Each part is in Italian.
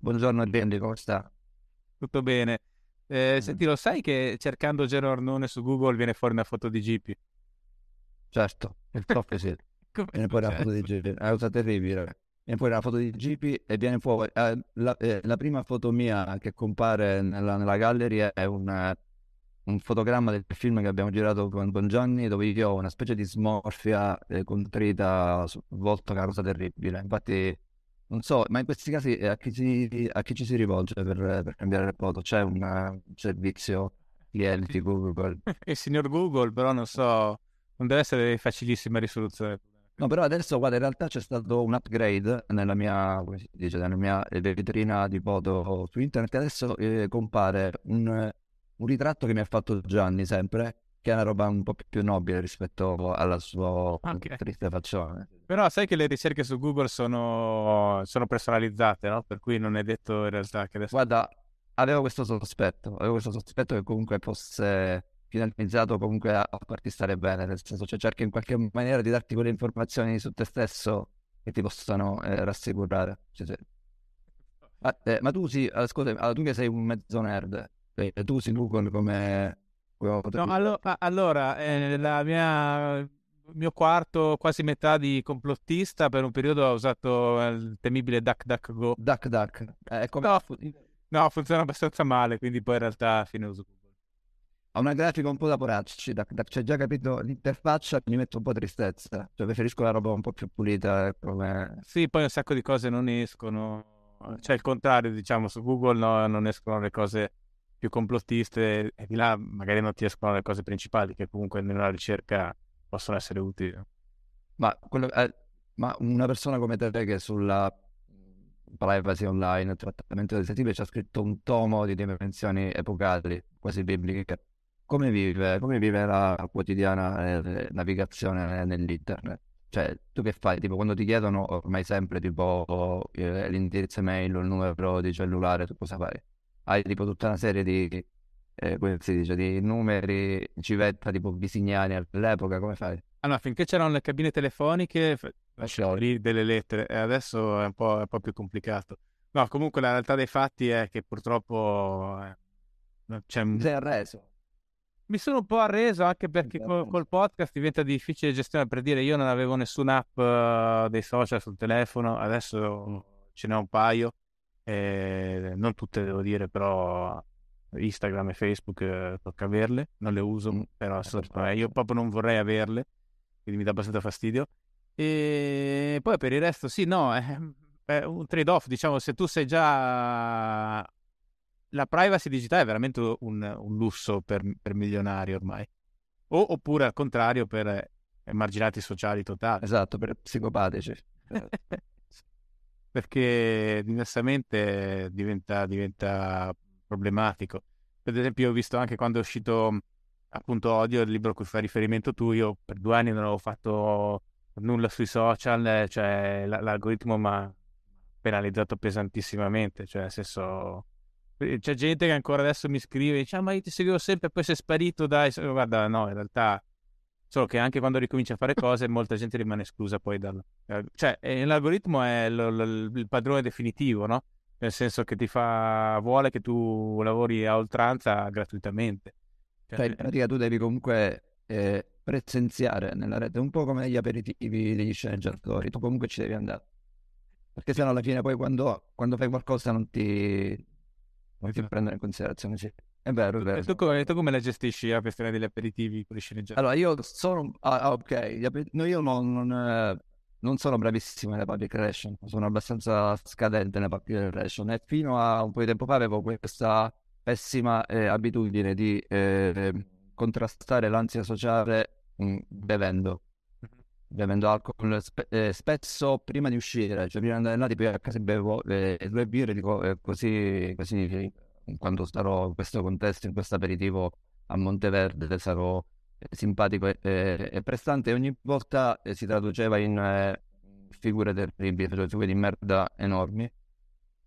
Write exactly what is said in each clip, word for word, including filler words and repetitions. Buongiorno Andy, come sta? Tutto bene. Eh, mm. Senti, lo sai che cercando Gero Arnone su Google viene fuori una foto di Gipi? Certo, il top sì. Viene fuori la foto di Gipi, è una cosa terribile. Viene fuori la foto di Gipi e viene fuori eh, la, eh, la prima foto mia che compare nella, nella galleria è un, un fotogramma del film che abbiamo girato con, con Gianni, dove io ho una specie di smorfia eh, contrita, svolta, una cosa terribile. Infatti non so, ma in questi casi eh, a, chi si, a chi ci si rivolge per, per cambiare le foto? C'è un servizio clienti Google? Il signor Google, però non so, non deve essere di facilissima risoluzione. No, però adesso guarda, in realtà c'è stato un upgrade nella mia, come si dice, nella mia vetrina di foto su internet. Adesso eh, compare un, un ritratto che mi ha fatto Gianni sempre, che è una roba un po' più nobile rispetto alla sua okay. triste faccione. Però sai che le ricerche su Google sono, sono personalizzate, no? Per cui non è detto in realtà che adesso... Guarda, avevo questo sospetto, avevo questo sospetto che comunque fosse... finalizzato comunque a farti stare bene, nel senso, cioè cerchi in qualche maniera di darti quelle informazioni su te stesso che ti possano eh, rassicurare, cioè, sì. ah, eh, ma tu sì, scusami, allora, tu che sei un mezzo nerd, eh, tu usi Google come, come no, allo- allora eh, nella mia mio quarto, quasi metà di complottista, per un periodo ho usato il temibile DuckDuckGo. DuckDuck eh, come... no, fu- no, funziona abbastanza male, quindi poi in realtà fine uso ha una grafica un po' da poracci, da, da, cioè già capito l'interfaccia mi metto un po' tristezza, cioè preferisco la roba un po' più pulita come... Sì, poi un sacco di cose non escono, cioè il contrario diciamo, su Google no, non escono le cose più complottiste e di là magari non ti escono le cose principali che comunque nella ricerca possono essere utili. Ma, quello, eh, ma una persona come te che sulla privacy online, trattamento del sensibile, ci ha scritto un tomo di dimensioni epocali, quasi bibliche. Come vive, come vive la quotidiana eh, navigazione nell'internet? Cioè, tu che fai? Tipo, quando ti chiedono ormai sempre tipo oh, eh, l'indirizzo email o il numero di cellulare, tu cosa fai? Hai tipo tutta una serie di, eh, come si dice, di numeri, civetta tipo Bisignani all'epoca, come fai? Allora, finché c'erano le cabine telefoniche, facevo lì delle lettere, e adesso è un po', è un po' più complicato. No, comunque la realtà dei fatti è che purtroppo... Eh, c'è... Ti sei arreso? Mi sono un po' arreso anche perché col, col podcast diventa difficile gestione, per dire io non avevo nessuna app uh, dei social sul telefono, adesso ce n'è un paio, eh, non tutte devo dire, però Instagram e Facebook eh, tocca averle, non le uso, mm. però eh, io proprio non vorrei averle, quindi mi dà abbastanza fastidio. E poi per il resto sì, no, è, è un trade-off, diciamo, se tu sei già... La privacy digitale è veramente un, un lusso per, per milionari ormai, o, oppure al contrario per emarginati sociali totali. Esatto, per psicopatici. Perché diversamente diventa, diventa problematico. Per esempio ho visto anche quando è uscito appunto Odio, il libro a cui fai riferimento tu, io per due anni non avevo fatto nulla sui social, cioè l- l'algoritmo mi ha penalizzato pesantissimamente, cioè nel senso... C'è gente che ancora adesso mi scrive, dice, ah, ma io ti seguivo sempre e poi sei sparito, dai. Guarda, no, in realtà, solo che anche quando ricominci a fare cose, molta gente rimane esclusa poi dal... Cioè, l'algoritmo è l- l- il padrone definitivo, no? Nel senso che ti fa... vuole che tu lavori a oltranza gratuitamente. Cioè, cioè in pratica tu devi comunque eh, presenziare nella rete, un po' come gli aperitivi degli sceneggiatori, tu comunque ci devi andare. Perché sennò alla fine poi quando, quando fai qualcosa non ti... Devi prendere in considerazione, sì. È vero, è vero. E tu, e tu come la gestisci la questione degli aperitivi con gli sceneggiati? Allora, io sono... Ah, ok. No, io non, non, non sono bravissimo nelle public relation. Sono abbastanza scadente nelle public relation. E fino a un po' di tempo fa avevo questa pessima eh, abitudine di eh, contrastare l'ansia sociale mh, bevendo. Bevendo alcol spe- eh, spesso prima di uscire, cioè prima di andare là, tipo a casa bevo eh, due birre, dico eh, così, così quando starò in questo contesto, in questo aperitivo a Monteverde, sarò simpatico e, e, e prestante. Ogni volta eh, si traduceva in eh, figure terribili, cioè figure di merda enormi,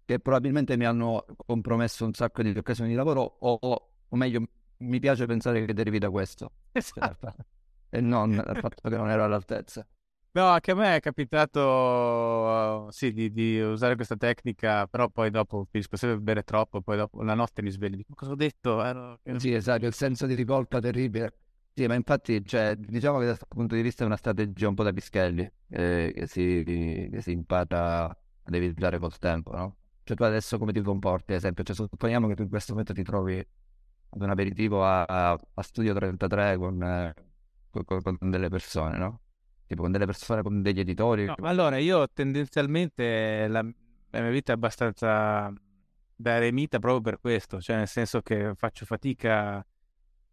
che probabilmente mi hanno compromesso un sacco di occasioni di lavoro, o, o, o meglio, mi piace pensare che derivi da questo. Esatto. E non dal fatto che non ero all'altezza. No, anche a me è capitato uh, sì, di, di usare questa tecnica, però poi dopo finisco sempre a bere troppo, poi dopo la notte mi sveglio e dico, cosa ho detto? Ero... Sì, esatto, il senso di ricolpa terribile. Sì, ma infatti, cioè, diciamo che dal punto di vista è una strategia un po' da pischelli, eh, che, si, che si impara ad evitare col tempo, no? Cioè tu adesso come ti comporti, ad esempio? Cioè, supponiamo che tu in questo momento ti trovi ad un aperitivo a, a, a Studio trentatré con... Eh, con delle persone, no? Tipo con delle persone, con degli editori. No, ma allora io tendenzialmente la, la mia vita è abbastanza da eremita proprio per questo, cioè nel senso che faccio fatica,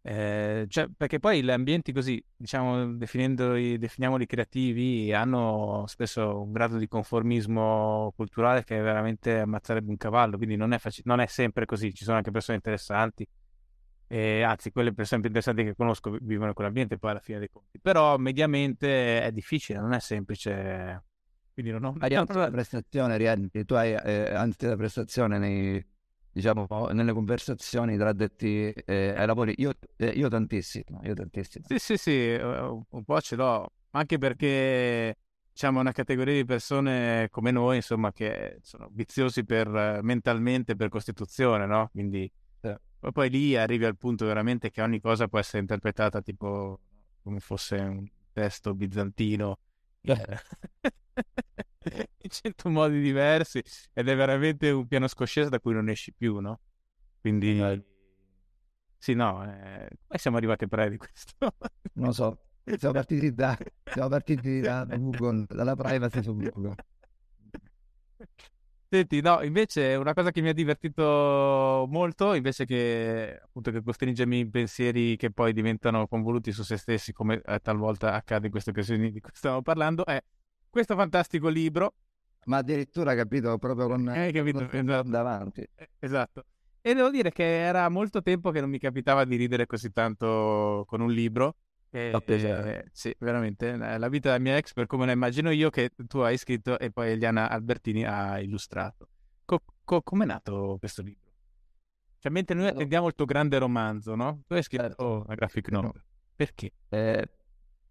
eh, cioè perché poi gli ambienti così, diciamo, definendoli, definiamoli creativi, hanno spesso un grado di conformismo culturale che veramente ammazzerebbe un cavallo, quindi non è, faci- non è sempre così, ci sono anche persone interessanti. E anzi, quelle persone più interessanti che conosco vivono in quell'ambiente poi alla fine dei conti, però mediamente è difficile, non è semplice, quindi non ho mai la prestazione. Rienni, tu hai eh, anzi la prestazione nei, diciamo, nelle conversazioni tra addetti eh, ai lavori. Io, eh, io tantissimo, io tantissimo. Sì, sì, sì, un po' ce l'ho, anche perché diciamo una categoria di persone come noi, insomma, che sono viziosi per mentalmente per costituzione, no? Quindi ma poi lì arrivi al punto veramente che ogni cosa può essere interpretata tipo come fosse un testo bizantino in cento modi diversi, ed è veramente un piano scosceso da cui non esci più, no? Quindi eh, sì, no, eh... siamo arrivati a parlare di questo. Non so, siamo partiti da siamo partiti da Google, dalla privacy su Google. Senti, no, invece una cosa che mi ha divertito molto, invece che appunto che costringermi in pensieri che poi diventano convoluti su se stessi, come eh, talvolta accade in queste occasioni di cui stiamo parlando, è questo fantastico libro. Ma addirittura, capito, proprio con, eh, capito, con... Esatto. Davanti. Esatto. E devo dire che era molto tempo che non mi capitava di ridere così tanto con un libro. Eh, eh, sì, veramente la vita della mia ex per come la immagino io, che tu hai scritto e poi Eliana Albertini ha illustrato. Co- co- com'è nato questo libro? Cioè, mentre noi attendiamo il tuo grande romanzo, no? Tu hai scritto oh, una graphic novel, no. Perché? Eh,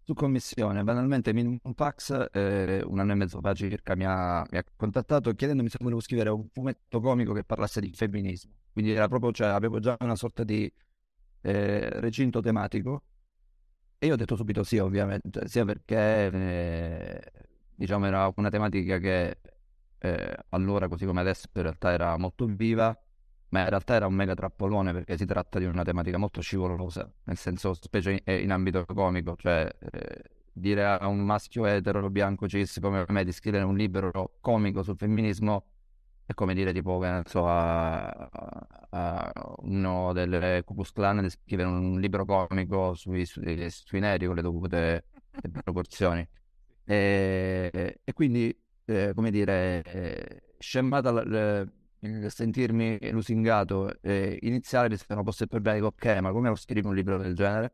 su commissione, banalmente Minimum Fax eh, un anno e mezzo fa circa mi ha, mi ha contattato chiedendomi se volevo scrivere un fumetto comico che parlasse di femminismo, quindi era proprio, cioè, avevo già una sorta di eh, recinto tematico. E io ho detto subito sì, ovviamente, sia perché eh, diciamo era una tematica che eh, allora, così come adesso, in realtà era molto viva, ma in realtà era un mega trappolone, perché si tratta di una tematica molto scivolosa, nel senso, specie in, in ambito comico, cioè eh, dire a un maschio etero, bianco, cis, come me, di scrivere un libro comico sul femminismo è come dire tipo, che ne so, a, a uno del Ku Klux Clan di scrivere un libro comico sui, sui, sui neri con le dovute proporzioni. E, e quindi, eh, come dire, eh, scemata il eh, sentirmi lusingato eh, iniziale, se non posso problema, ok, ma come lo scrivo un libro del genere?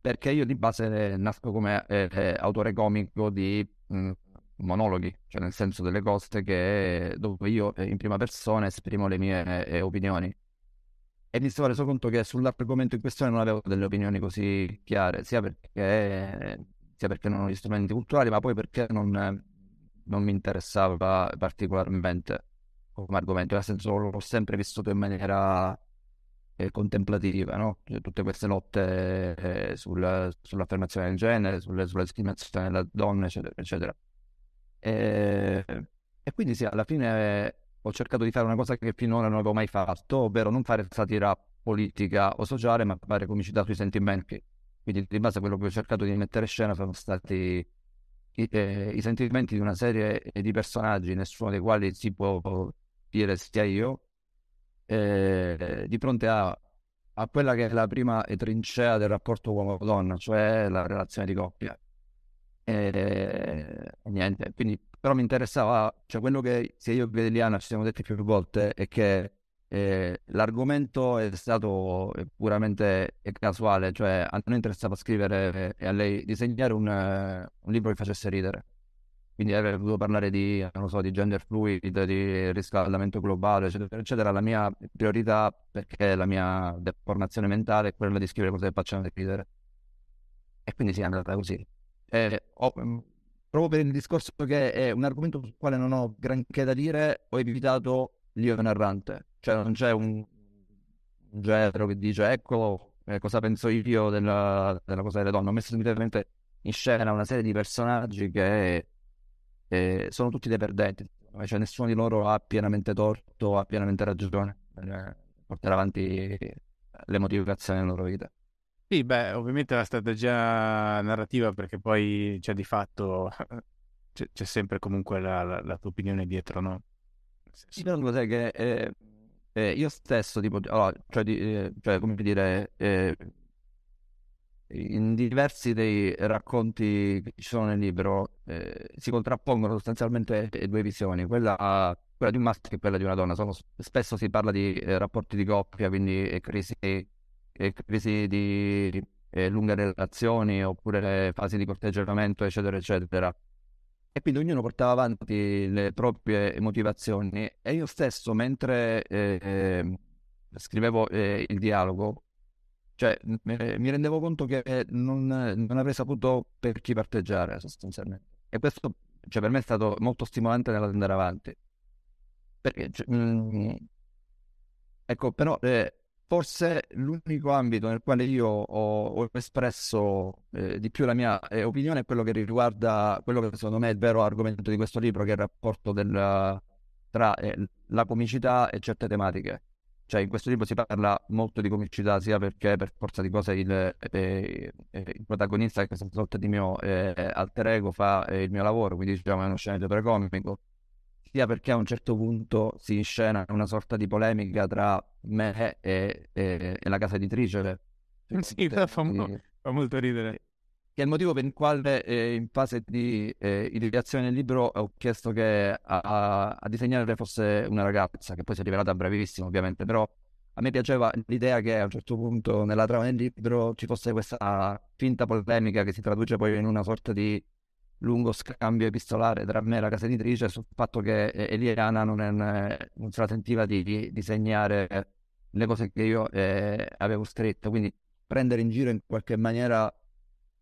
Perché io di base nasco come eh, autore comico di... Mh, monologhi, cioè nel senso delle cose che dove io in prima persona esprimo le mie eh, opinioni, e mi sono reso conto che sull'argomento in questione non avevo delle opinioni così chiare, sia perché sia perché non ho gli strumenti culturali, ma poi perché non, non mi interessava particolarmente come argomento, nel senso l'ho sempre vissuto in maniera eh, contemplativa, no? Cioè, tutte queste lotte eh, sul, sull'affermazione del genere, sulle, sulla discriminazione della donna, eccetera eccetera. E, e quindi sì, alla fine ho cercato di fare una cosa che finora non avevo mai fatto, ovvero non fare satira politica o sociale, ma fare comicità sui sentimenti. Quindi di base quello che ho cercato di mettere in scena sono stati i, eh, i sentimenti di una serie di personaggi, nessuno dei quali si può dire sia io, eh, di fronte a, a quella che è la prima trincea del rapporto uomo-donna, cioè la relazione di coppia. E niente, quindi però mi interessava, cioè quello che sia io che Eliana ci siamo detti più volte è che eh, l'argomento è stato puramente casuale, cioè a noi interessava scrivere e a lei disegnare un, un libro che facesse ridere, quindi avrei potuto parlare di, non so, di gender fluid, di riscaldamento globale, eccetera eccetera. La mia priorità, perché la mia deformazione mentale, è quella di scrivere cose che facciano ridere, e quindi sì, è andata così. Eh, oh, proprio per il discorso che è un argomento sul quale non ho granché da dire, ho evitato l'io narrante, cioè non c'è un genero che dice ecco eh, cosa penso io della, della cosa delle donne. Ho messo semplicemente in scena una serie di personaggi che eh, sono tutti dei perdenti, cioè nessuno di loro ha pienamente torto, ha pienamente ragione per portare avanti le motivazioni della loro vita. Sì, beh, ovviamente la strategia narrativa, perché poi cioè, di fatto c'è, c'è sempre comunque la, la, la tua opinione dietro, no? Sì, però lo sai che eh, eh, io stesso, tipo, allora, cioè, di, eh, cioè come dire, eh, in diversi dei racconti che ci sono nel libro eh, si contrappongono sostanzialmente due visioni, quella, quella di un maschio e quella di una donna. Sono, spesso si parla di eh, rapporti di coppia, quindi eh, crisi... E crisi di eh, lunghe relazioni, oppure fasi di corteggiamento, eccetera eccetera, e quindi ognuno portava avanti le proprie motivazioni. E io stesso, mentre eh, eh, scrivevo eh, il dialogo, cioè eh, mi rendevo conto che non, non avrei saputo per chi parteggiare sostanzialmente, e questo cioè, per me è stato molto stimolante nell'andare avanti, perché cioè, mh, ecco però eh, forse l'unico ambito nel quale io ho, ho espresso eh, di più la mia eh, opinione è quello che riguarda quello che secondo me è il vero argomento di questo libro, che è il rapporto del, tra eh, la comicità e certe tematiche. Cioè in questo libro si parla molto di comicità, sia perché per forza di cose il, eh, il protagonista, che è una sorta di mio eh, alter ego, fa eh, il mio lavoro, quindi diciamo è uno sceneggiatore comico, sia perché a un certo punto si inscena una sorta di polemica tra me e, e, e la casa editrice. Sì, te, fa, mo- fa molto ridere. Che è il motivo per il quale eh, in fase di eh, ideazione del libro ho chiesto che a, a, a disegnare fosse una ragazza, che poi si è rivelata bravissima ovviamente, però a me piaceva l'idea che a un certo punto nella trama del libro ci fosse questa finta polemica che si traduce poi in una sorta di lungo scambio epistolare tra me e la casa editrice sul fatto che Eliana non, è, non se la sentiva di, di disegnare le cose che io eh, avevo scritto, quindi prendere in giro in qualche maniera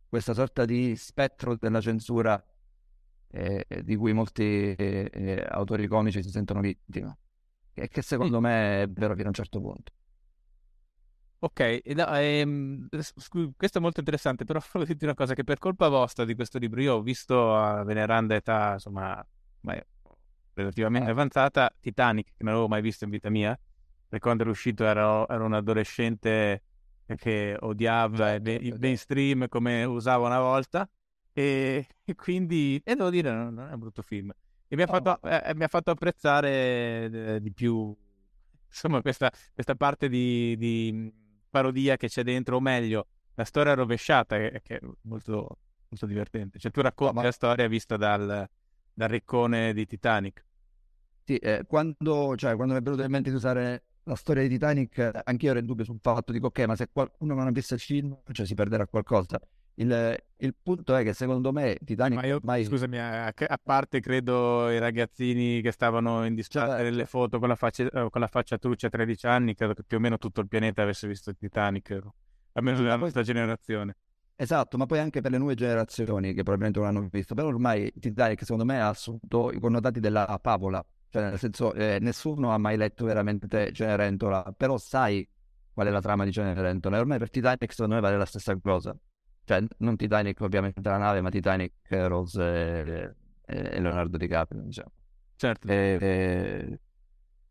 questa sorta di spettro della censura eh, di cui molti eh, autori comici si sentono vittime, e che secondo me è vero fino a un certo punto. Ok, no, ehm, scu- questo è molto interessante, però volevo dirti una cosa, che per colpa vostra di questo libro io ho visto a veneranda età, insomma, relativamente avanzata, Titanic, che non avevo mai visto in vita mia, perché quando era uscito ero, ero un adolescente che odiava il mainstream come usavo una volta, e, e quindi, e devo dire, non, non è un brutto film, e mi ha fatto, eh, mi ha fatto apprezzare eh, di più, insomma, questa, questa parte di... di parodia che c'è dentro, o meglio la storia rovesciata, che, che è molto, molto divertente, cioè tu racconti no, ma... la storia vista dal, dal riccone di Titanic. Sì, eh, quando, cioè, quando mi è venuto in mente di usare la storia di Titanic, anch'io ero in dubbio sul fatto, dico ok, ma se qualcuno non ha visto il film, cioè si perderà qualcosa. Il, il punto è che secondo me Titanic, ma io, ormai... scusami, a, a parte credo i ragazzini che stavano in discarica delle cioè, foto con la faccia con la faccia truccia a tredici anni, credo che più o meno tutto il pianeta avesse visto Titanic, almeno della nostra generazione. Esatto, ma poi anche per le nuove generazioni che probabilmente non l'hanno visto, però ormai Titanic secondo me ha assunto i connotati della favola, cioè nel senso eh, nessuno ha mai letto veramente Cenerentola, però sai qual è la trama di Cenerentola, e ormai per Titanic secondo me vale la stessa cosa. Cioè, non Titanic ovviamente la nave, ma Titanic, Rose e, e Leonardo DiCaprio, diciamo. Certo. E, e,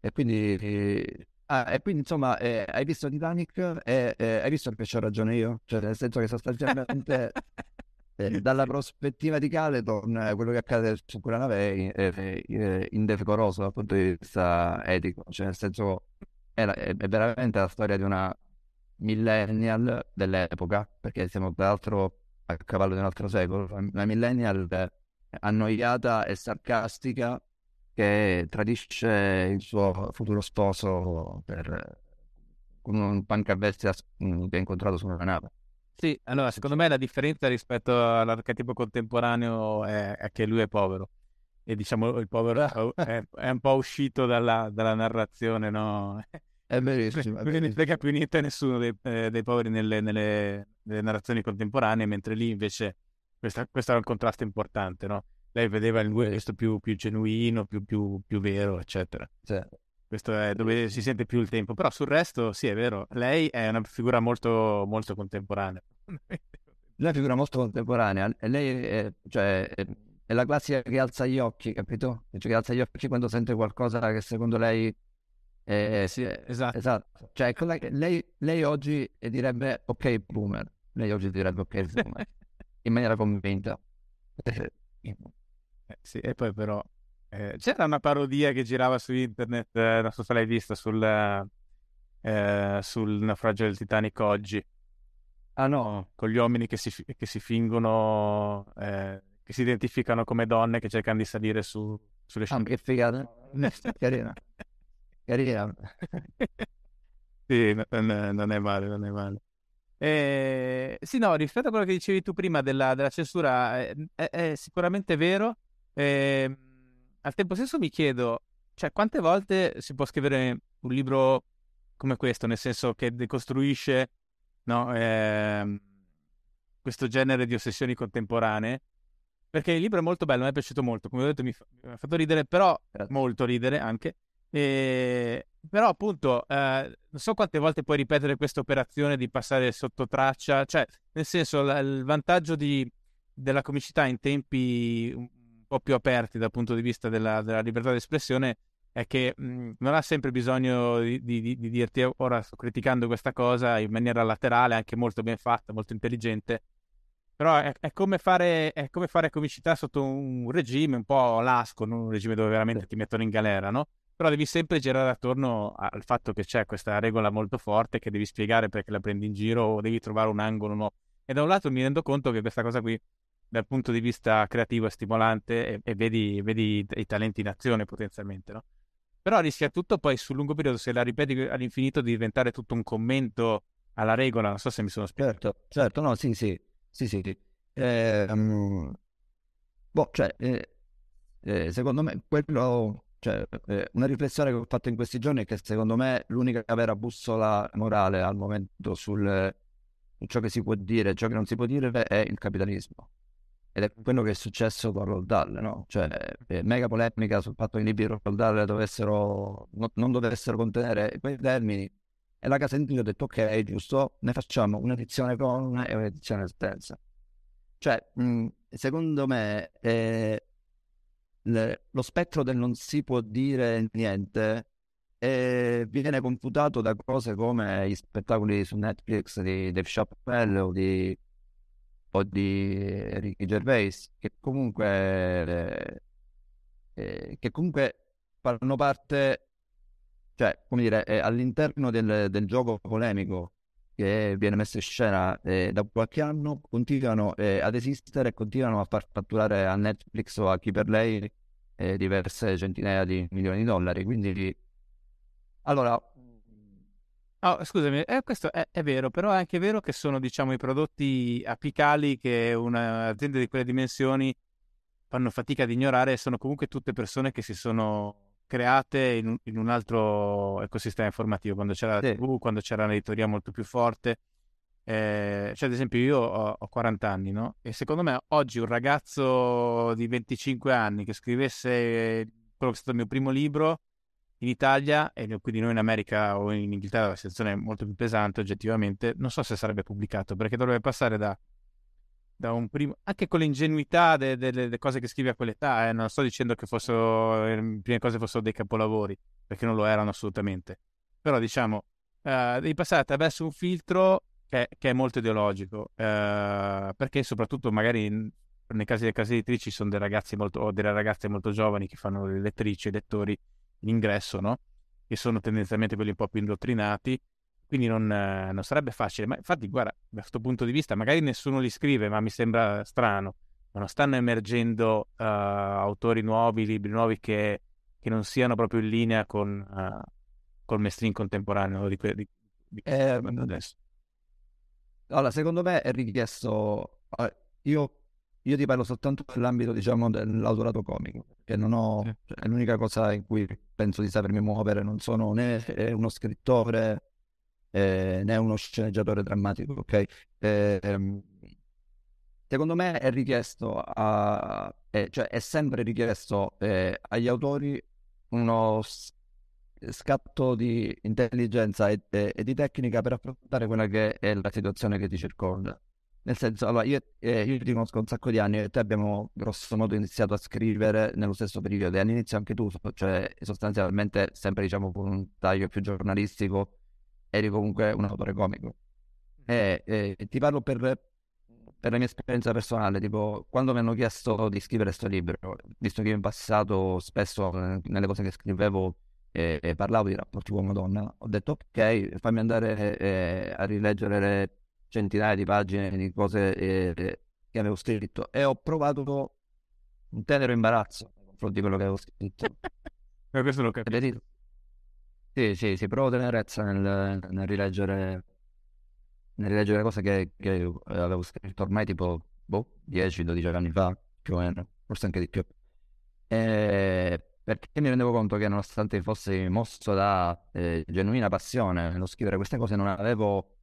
E quindi, eh, ah, e quindi insomma, eh, hai visto Titanic e eh, hai visto che c'ho ragione io? Cioè, nel senso che sostanzialmente eh, dalla prospettiva di Caledon, eh, quello che accade su quella nave è, è, è indecoroso dal punto di vista etico. Cioè, nel senso, è, la, è veramente la storia di una millennial dell'epoca, perché siamo tra l'altro a cavallo di un altro secolo. Una millennial annoiata e sarcastica che tradisce il suo futuro sposo per, con un pancavestia che ha incontrato su una nave. Sì, allora secondo me la differenza rispetto all'archetipo contemporaneo è, è che lui è povero, e diciamo il povero è, è un po' uscito dalla, dalla narrazione, no? È bellissimo. Non ne frega più niente a nessuno dei, eh, dei poveri nelle, nelle, nelle narrazioni contemporanee, mentre lì invece questa, questo era un contrasto importante, no? Lei vedeva in lui questo più, più genuino, più, più, più vero, eccetera. Sì. Questo è dove si sente più il tempo. Però sul resto, sì, è vero, lei è una figura molto, molto contemporanea. Lei è una figura molto contemporanea. Lei è, cioè, è la classica che alza gli occhi, capito? Cioè, che alza gli occhi quando sente qualcosa che secondo lei... Eh, sì, esatto. esatto. Cioè, quella che lei, lei oggi direbbe ok boomer. Lei oggi direbbe ok boomer. In maniera convinta. Eh, sì, e poi però eh, c'era una parodia che girava su internet, eh, non so se l'hai vista, sul, eh, sul naufragio del Titanic oggi. Ah no, con gli uomini che si, che si fingono, eh, che si identificano come donne che cercano di salire su, sulle sci. Ah, che figata. Carina. Carina. Sì, non, non è male, non è male. Eh, sì, no, rispetto a quello che dicevi tu prima della, della censura, è, è, è sicuramente vero. Eh, al tempo stesso mi chiedo, cioè, quante volte si può scrivere un libro come questo, nel senso che decostruisce, no, eh, questo genere di ossessioni contemporanee, perché il libro è molto bello, mi è piaciuto molto, come ho detto mi, fa, mi ha fatto ridere, però molto ridere anche, e, però appunto eh, non so quante volte puoi ripetere questa operazione di passare sotto traccia, cioè nel senso la, il vantaggio di, della comicità in tempi un po' più aperti dal punto di vista della, della libertà di espressione è che mh, non ha sempre bisogno di, di, di, di dirti ora sto criticando questa cosa in maniera laterale, anche molto ben fatta, molto intelligente, però è, è, come, fare, è come fare comicità sotto un regime un po' lasco, non un regime dove veramente ti mettono in galera, no? Però devi sempre girare attorno al fatto che c'è questa regola molto forte che devi spiegare perché la prendi in giro o devi trovare un angolo nuovo. E da un lato mi rendo conto che questa cosa qui dal punto di vista creativo è stimolante e, e vedi, vedi i talenti in azione potenzialmente, no? Però rischia tutto poi sul lungo periodo, se la ripeti all'infinito, di diventare tutto un commento alla regola. Non so se mi sono spiegato. Certo, certo, no, sì, sì, sì, sì. sì. Eh, um... boh, cioè, eh, eh, secondo me quello... Cioè, eh, una riflessione che ho fatto in questi giorni è che secondo me l'unica vera bussola morale al momento sul eh, ciò che si può dire, ciò che non si può dire è il capitalismo, ed è quello che è successo con Roald Dahl, no? Cioè, eh, mega polemica sul fatto che i libri di Roald Dahl dovessero, no, non dovessero contenere quei termini, e la casa di ho detto ok, è giusto, ne facciamo un'edizione con una e un'edizione senza. Cioè, mh, secondo me eh, lo spettro del non si può dire niente eh, viene confutato da cose come gli spettacoli su Netflix di Dave Chappelle o di, o di Ricky Gervais, che comunque eh, che comunque fanno parte, cioè come dire, all'interno del, del gioco polemico che viene messo in scena eh, da qualche anno, continuano eh, ad esistere e continuano a far fatturare a Netflix o a chi per lei eh, diverse centinaia di milioni di dollari. Quindi, allora... Oh, scusami, eh, questo è, è vero, però è anche vero che sono, diciamo, i prodotti apicali che un'azienda di quelle dimensioni fanno fatica ad ignorare, e sono comunque tutte persone che si sono... create in un, in un altro ecosistema informativo, quando c'era la tivù, sì, quando c'era un'editoria molto più forte. Eh, cioè, ad esempio, io ho, ho quaranta anni, no? E secondo me oggi un ragazzo di venticinque anni che scrivesse quello che è stato il mio primo libro in Italia, e quindi noi in America o in Inghilterra la situazione è molto più pesante oggettivamente, non so se sarebbe pubblicato, perché dovrebbe passare da da un primo, anche con l'ingenuità delle de, de cose che scrivi a quell'età, eh, non sto dicendo che fossero, eh, le prime cose fossero dei capolavori, perché non lo erano assolutamente, però diciamo eh, devi passare attraverso un filtro che, che è molto ideologico, eh, perché soprattutto magari nei casi delle case editrici sono dei ragazzi molto, o delle ragazze molto giovani che fanno le lettrici, i lettori in ingresso, no? Che sono tendenzialmente quelli un po' più indottrinati, quindi non, non sarebbe facile. Ma infatti, guarda, da questo punto di vista magari nessuno li scrive, ma mi sembra strano, ma non stanno emergendo uh, autori nuovi, libri nuovi che, che non siano proprio in linea con uh, col mainstream contemporaneo di, di, di eh, adesso. Allora, secondo me è richiesto, io Io ti parlo soltanto dell'ambito, diciamo, dell'autorato comico, che non ho, cioè, è l'unica cosa in cui penso di sapermi muovere. Non sono né uno scrittore eh, né uno sceneggiatore drammatico, ok? Eh, ehm, secondo me è richiesto, a, eh, cioè è sempre richiesto eh, agli autori uno scatto di intelligenza e, e, e di tecnica per affrontare quella che è la situazione che ti circonda. Nel senso, allora, io, eh, io ti conosco un sacco di anni e te abbiamo grosso modo iniziato a scrivere nello stesso periodo, e all'inizio anche tu, cioè sostanzialmente sempre, diciamo, con un taglio più giornalistico, eri comunque un autore comico. E, e, e ti parlo per, per la mia esperienza personale, tipo quando mi hanno chiesto di scrivere questo libro, visto che io in passato spesso nelle cose che scrivevo e, e parlavo di rapporti uomo-donna, ho detto ok, fammi andare eh, a rileggere le centinaia di pagine di cose eh, che avevo scritto, e ho provato un tenero imbarazzo nei confronti di quello che avevo scritto. Ma questo l'ho capito. Sì, sì, sì, provo tenerezza nel, nel rileggere nel rileggere cose che, che avevo scritto ormai tipo boh, dieci dodici anni fa, più o meno, forse anche di più. E perché mi rendevo conto che, nonostante fossi mosso da eh, genuina passione nello scrivere queste cose, non avevo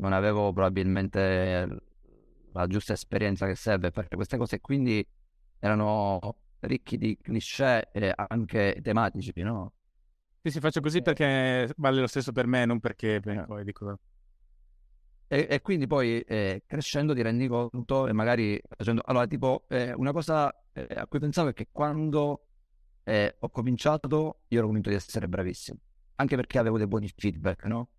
non avevo probabilmente la giusta esperienza che serve per queste cose, quindi erano ricchi di cliché e anche tematici, no? Sì, sì, faccio così perché vale lo stesso per me, non perché eh. poi dico... E, e quindi poi eh, crescendo ti rendi conto, e magari facendo... Allora, tipo, eh, una cosa eh, a cui pensavo è che quando eh, ho cominciato io ero convinto di essere bravissimo, anche perché avevo dei buoni feedback, no?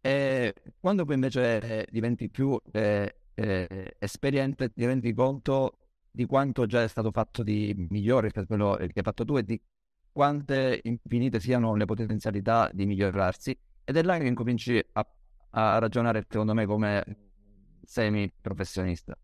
E quando poi invece eh, diventi più eh, eh, esperiente, ti rendi conto di quanto già è stato fatto di migliore per quello che hai fatto tu, e di quante infinite siano le potenzialità di migliorarsi, ed è là che incominci a, a ragionare, secondo me, come semi-professionista,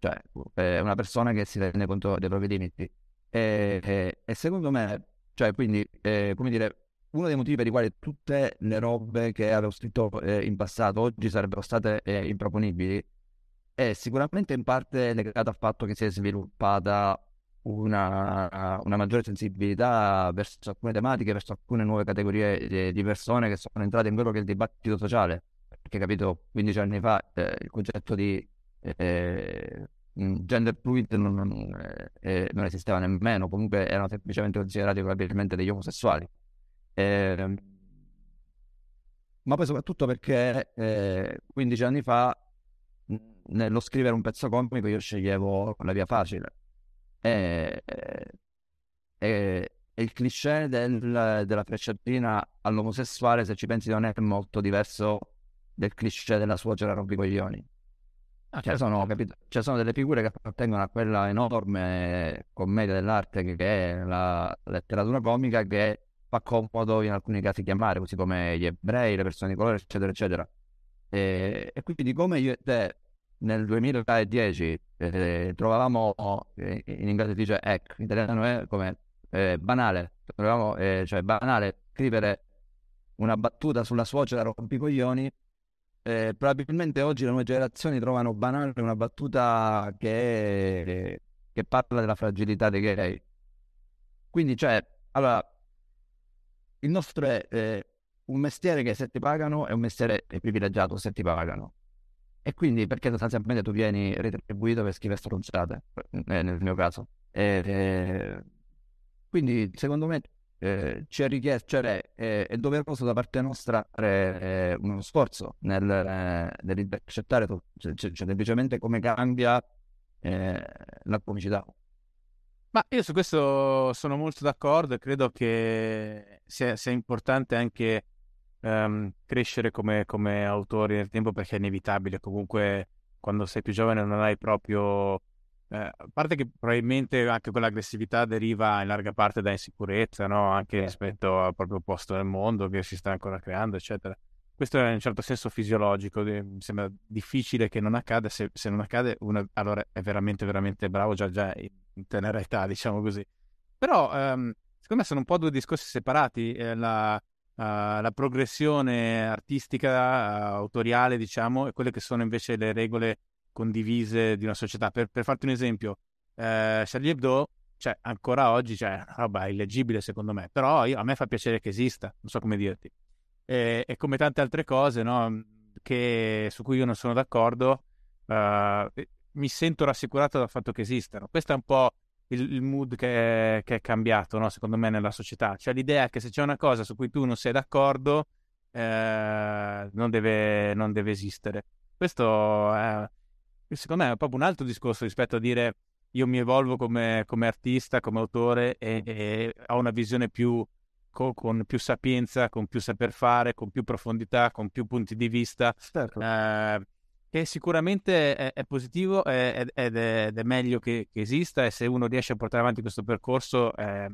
cioè eh, una persona che si rende conto dei propri limiti. E, e, e secondo me, cioè, quindi, eh, come dire, uno dei motivi per i quali tutte le robe che avevo scritto eh, in passato oggi sarebbero state eh, improponibili è sicuramente in parte legato al fatto che si è sviluppata una, una maggiore sensibilità verso alcune tematiche, verso alcune nuove categorie di persone che sono entrate in quello che è il dibattito sociale. Perché, capito, quindici anni fa eh, il concetto di eh, gender fluid non, non, eh, non esisteva nemmeno, comunque erano semplicemente considerati probabilmente degli omosessuali. Eh, ma poi soprattutto perché eh, quindici anni fa, nello scrivere un pezzo comico, io sceglievo la via facile, e eh, eh, eh, il cliché del, della frecciatina all'omosessuale, se ci pensi, non è molto diverso del cliché della suocera rompicoglioni. Ah, cioè, certo. sono, capito? Cioè sono delle figure che appartengono a quella enorme commedia dell'arte che, che è la letteratura comica, che fa comodo in alcuni casi chiamare, così come gli ebrei, le persone di colore, eccetera eccetera. E, e quindi, come io e te nel duemiladieci eh, trovavamo eh, in inglese dice ecco, in italiano è come eh, banale, trovavamo, eh, cioè banale scrivere una battuta sulla suocera rompicoglioni, eh, probabilmente oggi le nuove generazioni trovano banale una battuta che, eh, che parla della fragilità dei gay. Quindi, cioè, allora, il nostro è eh, un mestiere che, se ti pagano, è un mestiere privilegiato se ti pagano, e quindi perché sostanzialmente tu vieni retribuito per scrivere stronzate, eh, nel mio caso. E, eh, quindi secondo me eh, ci è richiesto, cioè è, è doveroso da parte nostra fare eh, uno sforzo nel, eh, nell'intercettare cioè, cioè, semplicemente come cambia eh, la comicità. Ma io su questo sono molto d'accordo e credo che sia, sia importante anche um, crescere come, come autori nel tempo, perché è inevitabile. Comunque quando sei più giovane non hai proprio... Eh, a parte che probabilmente anche quell'aggressività deriva in larga parte da insicurezza, no? Anche eh. rispetto al proprio posto nel mondo che si sta ancora creando, eccetera. Questo è in un certo senso fisiologico, mi sembra difficile che non accada. Se, se non accade, una, allora è veramente veramente bravo già già in tenera età, diciamo così. Però ehm, secondo me sono un po' due discorsi separati, eh, la, uh, la progressione artistica, uh, autoriale, diciamo, e quelle che sono invece le regole condivise di una società. Per, per farti un esempio, eh, Charlie Hebdo, cioè ancora oggi, cioè, è una roba illeggibile secondo me, però io, a me fa piacere che esista, non so come dirti, e, e come tante altre cose, no, che, su cui io non sono d'accordo, eh, mi sento rassicurato dal fatto che esistano. Questo è un po' il, il mood che è, che è cambiato, no, secondo me, nella società. Cioè l'idea che se c'è una cosa su cui tu non sei d'accordo, eh, non, deve, non deve esistere. Questo è... secondo me è proprio un altro discorso rispetto a dire io mi evolvo come, come artista, come autore, e, e ho una visione più co, con più sapienza, con più saper fare, con più profondità, con più punti di vista, certo. eh, che sicuramente è, è positivo è, è, ed, è, ed è meglio che, che esista, e se uno riesce a portare avanti questo percorso è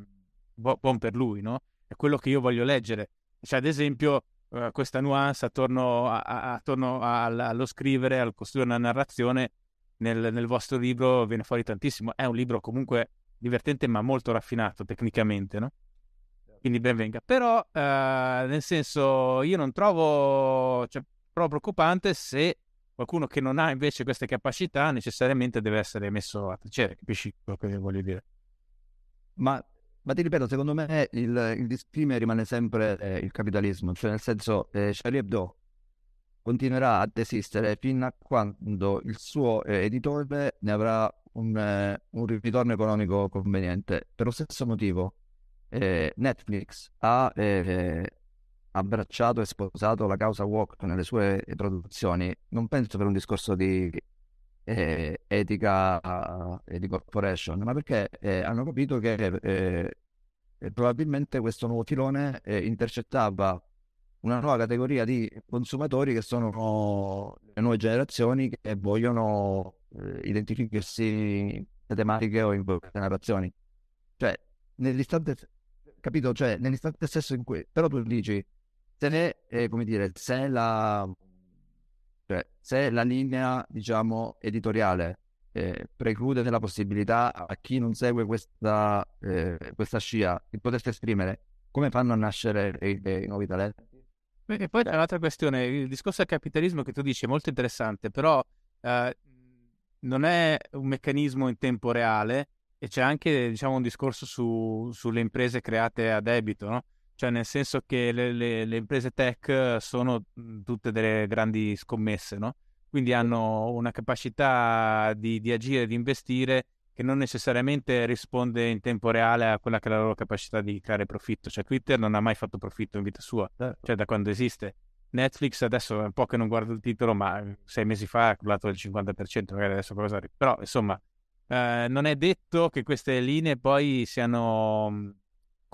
buon per lui, no? È quello che io voglio leggere. Cioè ad esempio questa nuance attorno, a, a, attorno a, allo scrivere, al costruire una narrazione nel, nel vostro libro viene fuori tantissimo. È un libro comunque divertente ma molto raffinato tecnicamente, no? Quindi ben venga. Però eh, nel senso io non trovo, cioè, proprio preoccupante se qualcuno che non ha invece queste capacità necessariamente deve essere messo a tacere, capisci quello che voglio dire? Ma Ma ti ripeto, secondo me il, il discrimine rimane sempre eh, il capitalismo, cioè nel senso eh, Charlie Hebdo continuerà ad esistere fino a quando il suo eh, editore ne avrà un, eh, un ritorno economico conveniente. Per lo stesso motivo eh, Netflix ha eh, abbracciato e sposato la causa woke nelle sue traduzioni, non penso per un discorso di... Eh, etica e eh, di corporation, ma perché eh, hanno capito che eh, eh, probabilmente questo nuovo filone eh, intercettava una nuova categoria di consumatori che sono le nuove generazioni che vogliono eh, identificarsi in tematiche o in narrazioni, cioè nell'istante, capito? Cioè nell'istante stesso in cui però tu dici se ne eh, come dire se la Cioè, se la linea, diciamo, editoriale eh, preclude la possibilità a chi non segue questa, eh, questa scia di potersi esprimere, come fanno a nascere i, i nuovi talenti? E poi c'è un'altra questione, il discorso del capitalismo che tu dici è molto interessante, però eh, non è un meccanismo in tempo reale, e c'è anche, diciamo, un discorso su, sulle imprese create a debito, no? Cioè nel senso che le, le, le imprese tech sono tutte delle grandi scommesse, no? Quindi hanno una capacità di, di agire, di investire, che non necessariamente risponde in tempo reale a quella che è la loro capacità di creare profitto. Cioè Twitter non ha mai fatto profitto in vita sua, cioè da quando esiste. Netflix adesso è un po' che non guardo il titolo, ma sei mesi fa ha culato il cinquanta per cento, magari adesso cosa arriva. Però insomma eh, non è detto che queste linee poi siano...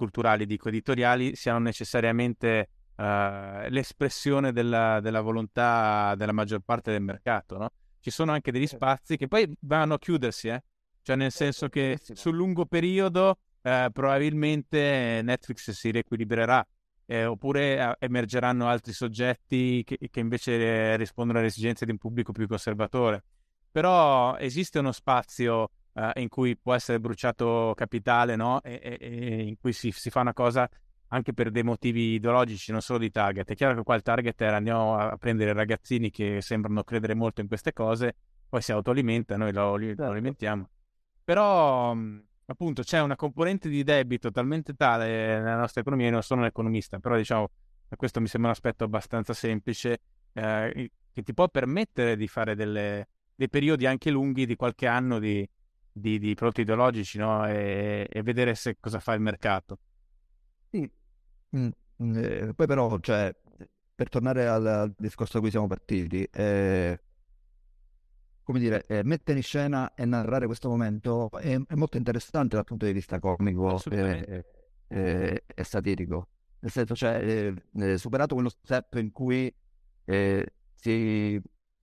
culturali, dico editoriali, siano necessariamente uh, l'espressione della, della volontà della maggior parte del mercato, no? Ci sono anche degli spazi che poi vanno a chiudersi, eh? Cioè nel senso che sul lungo periodo uh, probabilmente Netflix si riequilibrerà, eh, oppure uh, emergeranno altri soggetti che, che invece rispondono alle esigenze di un pubblico più conservatore. Però esiste uno spazio Uh, in cui può essere bruciato capitale, no? E, e, e in cui si, si fa una cosa anche per dei motivi ideologici, non solo di target. È chiaro che qua il target era andiamo a prendere ragazzini che sembrano credere molto in queste cose, poi si autoalimenta, noi lo, lo alimentiamo. Però appunto c'è una componente di debito talmente tale nella nostra economia, io non sono un economista, però diciamo questo mi sembra un aspetto abbastanza semplice eh, che ti può permettere di fare delle, dei periodi anche lunghi di qualche anno di Di, di prodotti ideologici, no? E, e vedere se cosa fa il mercato. Sì. Mm, mm, eh, poi però, cioè, per tornare al, al discorso da cui siamo partiti, eh, come dire, eh, mettere in scena e narrare questo momento è, è molto interessante dal punto di vista comico e, e, e satirico. Nel senso, cioè, eh, superato quello step in cui eh, si,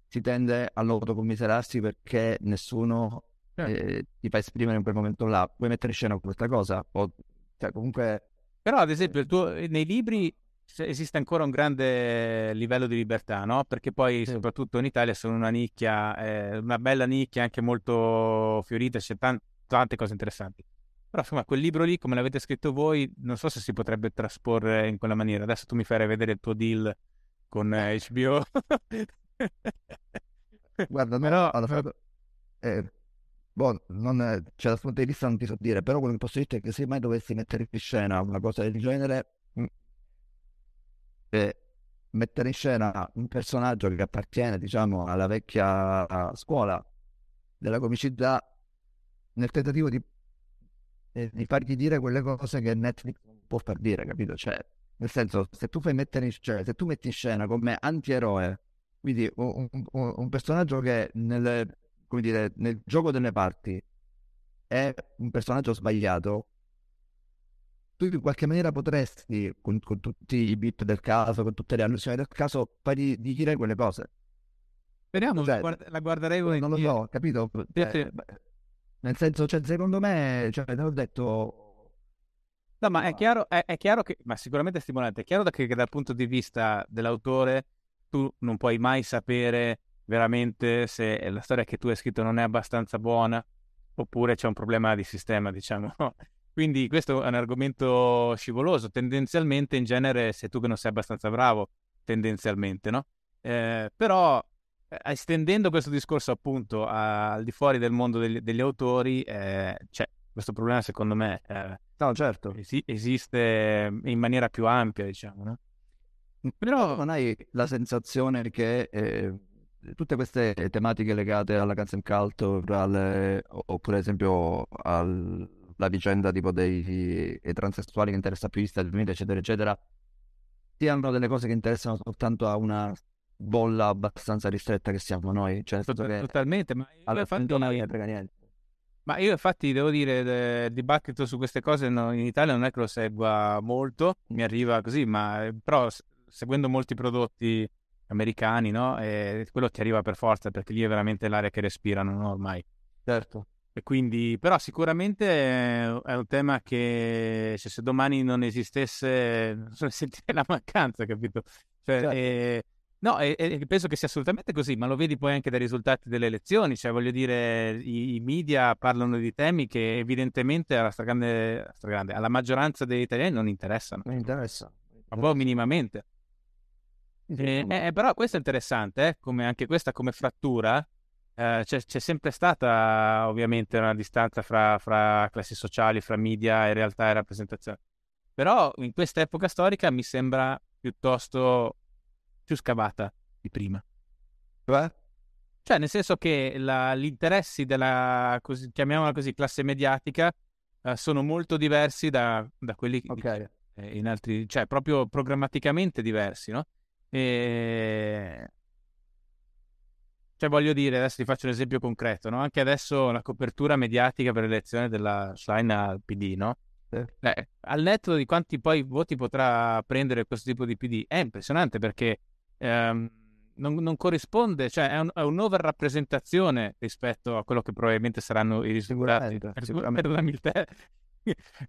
si tende all'autocommiserarsi perché nessuno eh, ti fa esprimere in quel momento là, puoi mettere in scena questa cosa. O, cioè, comunque... Però, ad esempio, il tuo, nei libri esiste ancora un grande livello di libertà, no? Perché poi, sì, soprattutto in Italia, sono una nicchia, eh, una bella nicchia, anche molto fiorita, c'è tante, tante cose interessanti. Però, insomma, quel libro lì, come l'avete scritto voi, non so se si potrebbe trasporre in quella maniera. Adesso tu mi fai vedere il tuo deal con eh, H B O. Guarda, no, però... alla fine... Eh, boh, non è... cioè, dal punto di vista non ti so dire, però quello che posso dire è che se mai dovessi mettere in scena una cosa del genere... E mettere in scena un personaggio che appartiene, diciamo, alla vecchia scuola della comicità, nel tentativo di, di fargli dire quelle cose che Netflix non può far dire, capito? Cioè, nel senso, se tu fai mettere in scena, se tu metti in scena come antieroe, quindi un, un, un personaggio che nel, come dire, nel gioco delle parti è un personaggio sbagliato, tu in qualche maniera potresti, con, con tutti i beat del caso, con tutte le allusioni del caso, fargli dire quelle cose. Speriamo, cioè, guarda, la guarderei volentieri. Non lo so, capito? Sì, sì. Nel senso, cioè, secondo me, cioè, te l'ho detto... No, ma è chiaro, è, è chiaro che... Ma sicuramente è stimolante. È chiaro che dal punto di vista dell'autore tu non puoi mai sapere veramente se la storia che tu hai scritto non è abbastanza buona oppure c'è un problema di sistema, diciamo. Quindi questo è un argomento scivoloso, tendenzialmente in genere sei tu che non sei abbastanza bravo, tendenzialmente, no? Eh, però estendendo questo discorso appunto a, al di fuori del mondo degli, degli autori, eh, cioè, questo problema secondo me eh, no, certo. es- esiste in maniera più ampia, diciamo, no? Però non hai la sensazione che eh, tutte queste tematiche legate alla cancel culture, alle, oppure ad esempio al... la vicenda tipo dei, dei transessuali che interessa più gli Stati Uniti, eccetera, eccetera, siano delle cose che interessano soltanto a una bolla abbastanza ristretta che siamo noi. Cioè, totalmente, che... ma io infatti... non mi frega niente. Ma io infatti devo dire, il dibattito su queste cose in Italia non è che lo segua molto, mi arriva così, ma però seguendo molti prodotti americani, no? E quello ti arriva per forza, perché lì è veramente l'aria che respirano, no? Ormai. Certo. Quindi, però sicuramente è un tema che, cioè, se domani non esistesse, non so, sentirei la mancanza, capito? Cioè, certo. eh, no, eh, eh, penso che sia assolutamente così, ma lo vedi poi anche dai risultati delle elezioni, cioè voglio dire, i, i media parlano di temi che evidentemente alla stragrande, stragrande, alla maggioranza degli italiani non interessano. Non interessa. Ma poi minimamente. Eh, eh, però questo è interessante, eh, come anche questa come frattura. Uh, c'è, c'è sempre stata ovviamente una distanza fra, fra classi sociali, fra media e realtà e rappresentazione, però in questa epoca storica mi sembra piuttosto più scavata di prima. Beh. Cioè, nel senso che la, gli interessi della, così, chiamiamola così, classe mediatica uh, sono molto diversi da, da quelli okay. eh, in altri, cioè proprio programmaticamente diversi, no? E... Cioè, voglio dire, adesso ti faccio un esempio concreto, no? Anche adesso la copertura mediatica per l'elezione della Schlein al P D, no? Sì. Eh, al netto di quanti poi voti potrà prendere questo tipo di P D, è impressionante perché ehm, non, non corrisponde, cioè è, un, è un'overrappresentazione rispetto a quello che probabilmente saranno i risultati. Sicuramente, sicuramente. Perdonami te,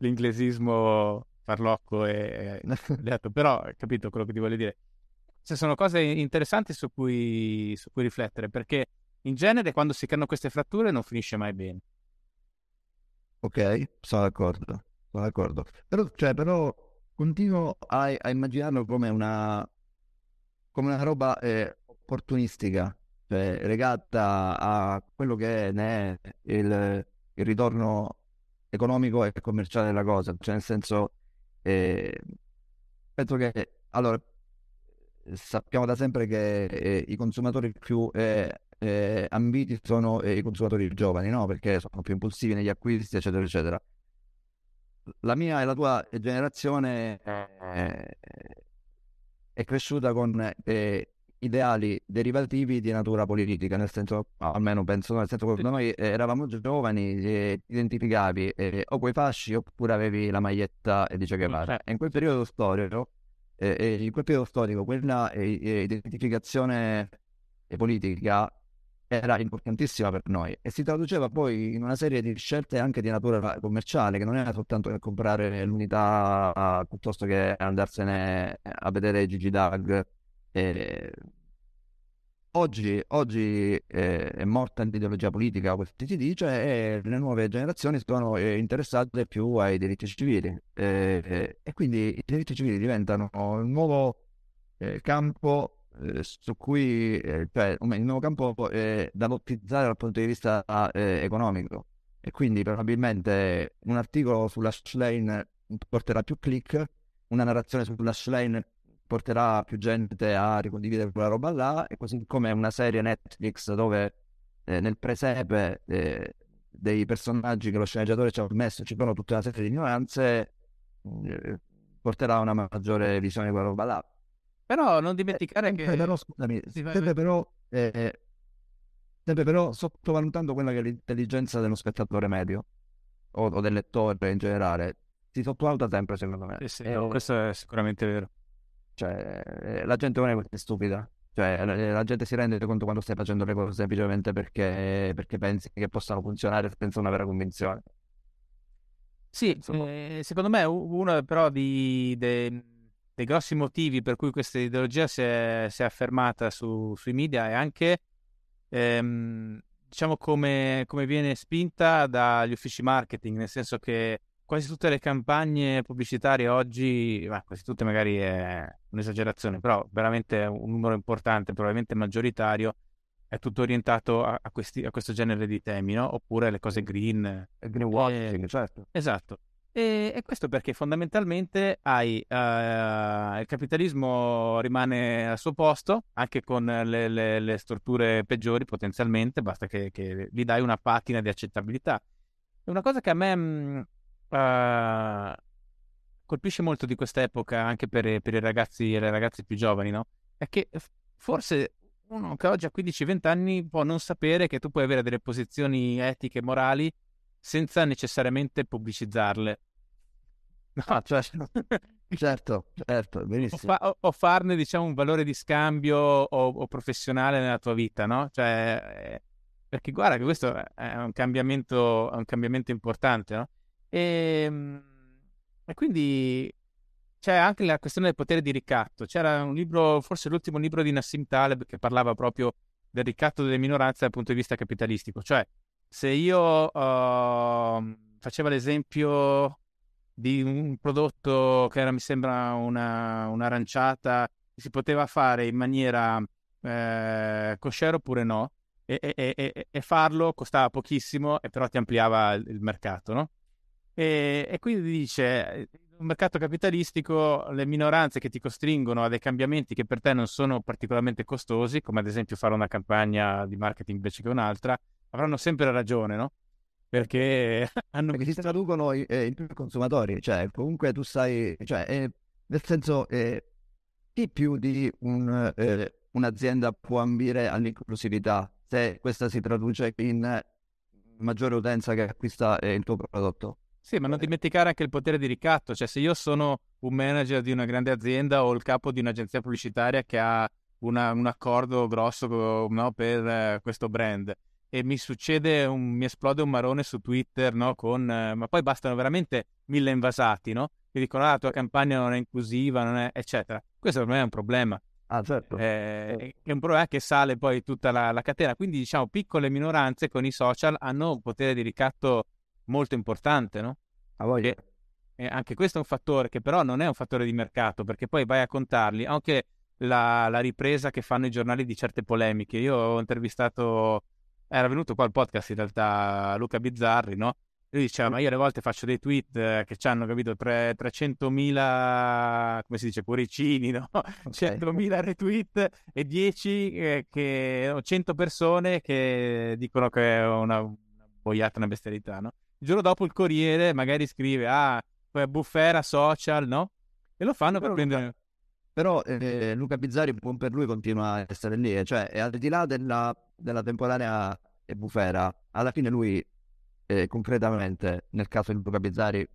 l'inglesismo farlocco e detto, però hai capito quello che ti voglio dire. Cioè, sono cose interessanti su cui, su cui riflettere, perché in genere quando si creano queste fratture non finisce mai bene. Ok, sono d'accordo, sono d'accordo. Però, cioè, però continuo a, a immaginarlo come una, come una roba eh, opportunistica, cioè, legata a quello che ne è il, il ritorno economico e commerciale della cosa. Cioè, nel senso, eh, penso che... allora sappiamo da sempre che eh, i consumatori più eh, eh, ambiti sono eh, i consumatori giovani, no? Perché sono più impulsivi negli acquisti, eccetera, eccetera. la mia e la tua generazione è, è cresciuta con eh, ideali derivativi di natura politica, nel senso, almeno penso, nel senso che noi eravamo giovani, eh, identificavi eh, o quei fasci oppure avevi la maglietta e dice che pare. E in quel periodo storico, eh, in quel periodo storico quella eh, identificazione politica era importantissima per noi e si traduceva poi in una serie di scelte anche di natura commerciale, che non era soltanto per comprare l'unità uh, piuttosto che andarsene a vedere Gigi Dag. Eh, oggi, oggi eh, è morta l'ideologia politica, questo si dice, e le nuove generazioni sono eh, interessate più ai diritti civili eh, eh, e quindi i diritti civili diventano un nuovo eh, campo su cui eh, cioè il nuovo campo è da lottizzare dal punto di vista eh, economico, e quindi probabilmente un articolo sulla Schlein porterà più click, una narrazione sulla Schlein porterà più gente a ricondividere quella roba là, e così come una serie Netflix dove eh, nel presepe eh, dei personaggi che lo sceneggiatore ci ha messo ci sono tutta una serie di minoranze, eh, porterà una maggiore visione di quella roba là. Però non dimenticare eh, che... Però, scusami, sempre però, eh, sempre però sottovalutando quella che è l'intelligenza dello spettatore medio, o, o del lettore in generale, si sottovaluta sempre, secondo me. Sì, sì, eh, questo è sicuramente vero. Cioè, eh, la gente non è stupida. Cioè, la, la gente si rende conto quando stai facendo le cose semplicemente perché, perché pensi che possano funzionare senza una vera convinzione. Sì, eh, secondo me uno però di... De... dei grossi motivi per cui questa ideologia si è, si è affermata su, sui media è anche ehm, diciamo come, come viene spinta dagli uffici marketing, nel senso che quasi tutte le campagne pubblicitarie oggi, ma quasi tutte magari è un'esagerazione, però veramente un numero importante, probabilmente maggioritario, è tutto orientato a, a, questi, a questo genere di temi, no? Oppure le cose green, greenwashing, eh, certo. Esatto. E questo perché fondamentalmente hai, uh, il capitalismo rimane al suo posto, anche con le, le, le strutture peggiori potenzialmente, basta che, che gli dai una patina di accettabilità. È una cosa che a me uh, colpisce molto di quest'epoca, anche per, per i ragazzi e le ragazze più giovani, no? È che forse uno che oggi ha quindici venti anni può non sapere che tu puoi avere delle posizioni etiche e morali senza necessariamente pubblicizzarle. No, ah, cioè... certo, certo, benissimo. O, fa- o farne, diciamo, un valore di scambio o, o professionale nella tua vita, no? Cioè, perché guarda che questo è un cambiamento, è un cambiamento importante, no? E, e quindi c'è anche la questione del potere di ricatto. C'era un libro, forse l'ultimo libro di Nassim Taleb, che parlava proprio del ricatto delle minoranze dal punto di vista capitalistico. Cioè, se io uh, facevo l'esempio di un prodotto che era, mi sembra, una, un'aranciata, si poteva fare in maniera eh, kosher oppure no, e, e, e, e farlo costava pochissimo, e però ti ampliava il, il mercato, no? E, e quindi dice, un mercato capitalistico, le minoranze che ti costringono a dei cambiamenti che per te non sono particolarmente costosi, come ad esempio fare una campagna di marketing invece che un'altra, avranno sempre ragione, no? Perché hanno perché si traducono i, eh, i consumatori, cioè comunque tu sai, cioè eh, nel senso eh, chi più di un, eh, un'azienda può ambire all'inclusività se questa si traduce in maggiore utenza che acquista eh, il tuo prodotto. Sì, ma non dimenticare anche il potere di ricatto, cioè se io sono un manager di una grande azienda o il capo di un'agenzia pubblicitaria che ha una, un accordo grosso, no, per eh, questo brand, e mi succede, un, mi esplode un marrone su Twitter, no? Con, eh, ma poi bastano veramente mille invasati, no? Che dicono, ah, la tua campagna non è inclusiva, non è, eccetera. Questo per me è un problema. Ah, certo. Eh, certo. È un problema che sale poi tutta la, la catena. Quindi, diciamo, piccole minoranze con i social hanno un potere di ricatto molto importante, no? A voglia. E anche questo è un fattore che però non è un fattore di mercato, perché poi vai a contarli. Anche la, la ripresa che fanno i giornali di certe polemiche. Io ho intervistato... Era venuto qua al podcast in realtà Luca Bizzarri, no? Lui diceva, ma io alle volte faccio dei tweet che hanno, capito, tre, trecentomila, come si dice, cuoricini, no? Okay. centomila retweet e dieci, eh, che, o cento persone che dicono che è una, una boiata, una bestialità, no? Il giorno dopo il Corriere magari scrive, ah, bufera social, no? E lo fanno però per prendere... Luca, però eh, Luca Bizzarri, buon per lui, continua a essere lì. Cioè, al di là della, della temporanea e bufera, alla fine lui, eh, concretamente, nel caso di Luca Bizzarri,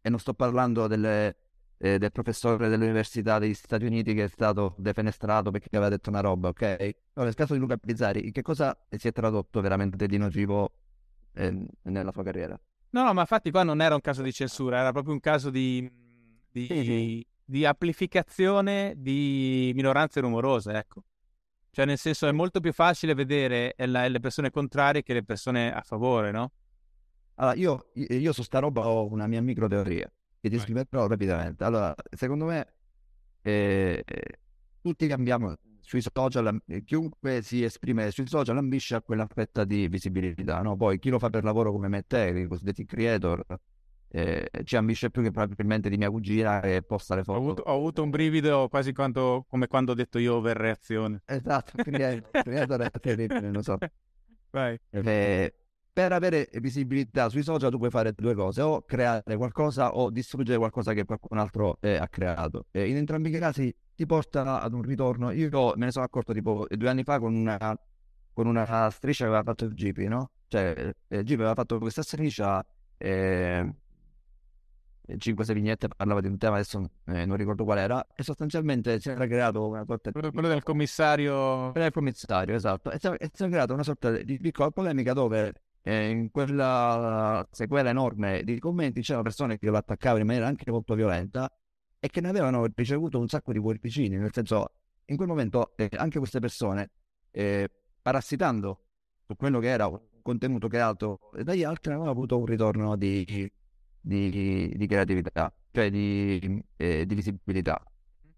e non sto parlando delle, eh, del professore dell'università degli Stati Uniti che è stato defenestrato perché aveva detto una roba, ok? No, nel caso di Luca Bizzarri, che cosa si è tradotto veramente di nocivo eh, nella sua carriera? No, no, ma infatti qua non era un caso di censura, era proprio un caso di... Di, sì, sì. di amplificazione di minoranze rumorose, ecco. Cioè, nel senso, è molto più facile vedere la, le persone contrarie che le persone a favore, no? Allora, io, io su sta roba ho una mia micro teoria che ti spiegherò rapidamente. Allora, secondo me eh, tutti cambiamo sui social, chiunque si esprime sui social ambisce a quella fetta di visibilità, no? Poi chi lo fa per lavoro come me e te, i cosiddetti creator, Eh, ci ambisce più che probabilmente di mia cugina che posta le foto. Ho avuto, ho avuto un brivido quasi quanto, come quando ho detto io overreazione. Esatto, quindi è, è terribile, non so. Vai. Eh, per avere visibilità sui social tu puoi fare due cose: o creare qualcosa o distruggere qualcosa che qualcun altro eh, ha creato. Eh, in entrambi i casi ti porta ad un ritorno. Io me ne sono accorto tipo due anni fa con una, con una striscia che aveva fatto il Gipi, no? Cioè eh, Gipi aveva fatto questa striscia eh, cinque sei vignette, parlava di un tema, adesso eh, non ricordo qual era, e sostanzialmente si era creato una sorta di... quello del commissario quello del commissario esatto, e si era, era creata una sorta di piccola polemica dove eh, in quella sequela enorme di commenti c'erano persone che lo attaccavano in maniera anche molto violenta e che ne avevano ricevuto un sacco di cuoricini, nel senso, in quel momento eh, anche queste persone eh, parassitando su quello che era un contenuto creato dagli altri avevano avuto un ritorno di Di, di creatività, cioè di, eh, di visibilità.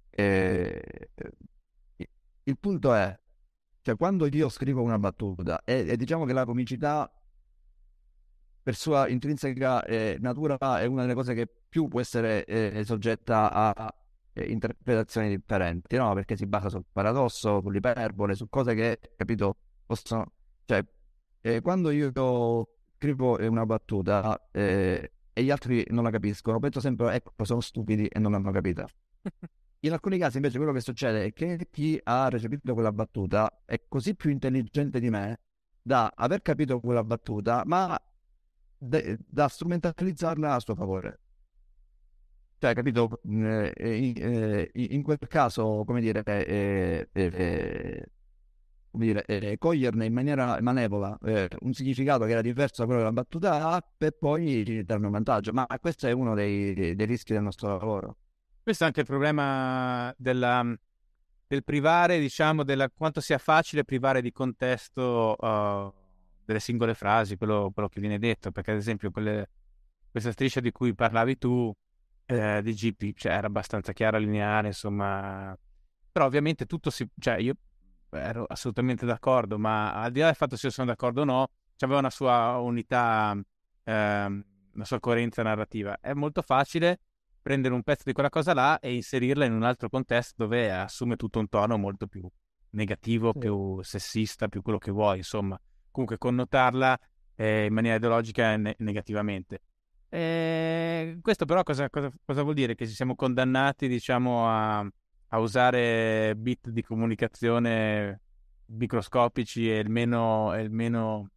Eh, il punto è, cioè, quando io scrivo una battuta e, e diciamo che la comicità per sua intrinseca eh, natura è una delle cose che più può essere eh, soggetta a, a interpretazioni differenti, no? Perché si basa sul paradosso, sull'iperbole, su cose che, capito, possono... Cioè, eh, quando io scrivo una battuta... Eh, e gli altri non la capiscono, penso sempre, ecco, sono stupidi e non l'hanno capita. In alcuni casi invece quello che succede è che chi ha recepito quella battuta è così più intelligente di me da aver capito quella battuta, ma de- da strumentalizzarla a suo favore. Cioè, capito, eh, eh, in quel caso, come dire, eh, eh, eh, come dire eh, coglierne in maniera malevola eh, un significato che era diverso da quello della battuta A per poi darne un vantaggio, ma questo è uno dei, dei rischi del nostro lavoro. Questo è anche il problema della, del privare, diciamo, della, quanto sia facile privare di contesto uh, delle singole frasi quello, quello che viene detto, perché ad esempio quelle, questa striscia di cui parlavi tu eh, di G P, cioè, era abbastanza chiara, lineare, insomma, però ovviamente tutto si... cioè io ero assolutamente d'accordo, ma al di là del fatto se io sono d'accordo o no, c'aveva una sua unità, ehm, una sua coerenza narrativa. È molto facile prendere un pezzo di quella cosa là e inserirla in un altro contesto dove assume tutto un tono molto più negativo, sì, più sessista, più quello che vuoi, insomma, comunque connotarla eh, in maniera ideologica ne- negativamente. E questo però cosa, cosa, cosa vuol dire? Che ci siamo condannati, diciamo, a... a usare bit di comunicazione microscopici e il meno... E il meno...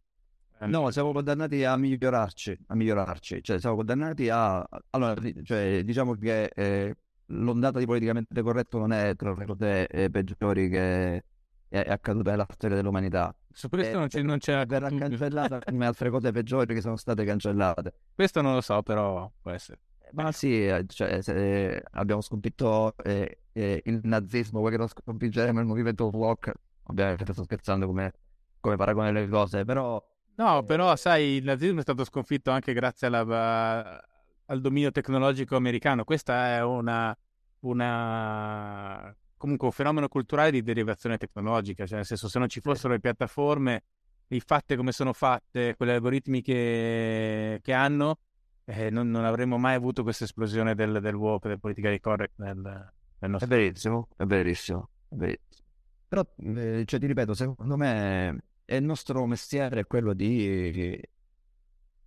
No, siamo condannati a migliorarci, a migliorarci. Cioè, siamo condannati a... Allora, cioè, diciamo che eh, l'ondata di politicamente corretto non è tra le cose eh, peggiori che è accaduta nella storia dell'umanità. Su questo eh, non, c'è, non c'è... Verrà cancellata come altre cose peggiori che sono state cancellate. Questo non lo so, però può essere. Ma sì, cioè, se abbiamo sconfitto eh, eh, il nazismo, vuoi che lo sconfiggeremo il movimento woke? Ovviamente sto scherzando come, come paragone le cose, però... No, però eh, sai, il nazismo è stato sconfitto anche grazie alla, al dominio tecnologico americano. Questa è una, una... comunque un fenomeno culturale di derivazione tecnologica, cioè nel senso, se non ci fossero le piattaforme, fatte come sono fatte, quegli algoritmi che, che hanno... Eh, non, non avremmo mai avuto questa esplosione del, del woke, del politically correct nel, nel nostro... È verissimo, è verissimo, è verissimo. Però, eh, cioè, ti ripeto, secondo me è il nostro mestiere quello di,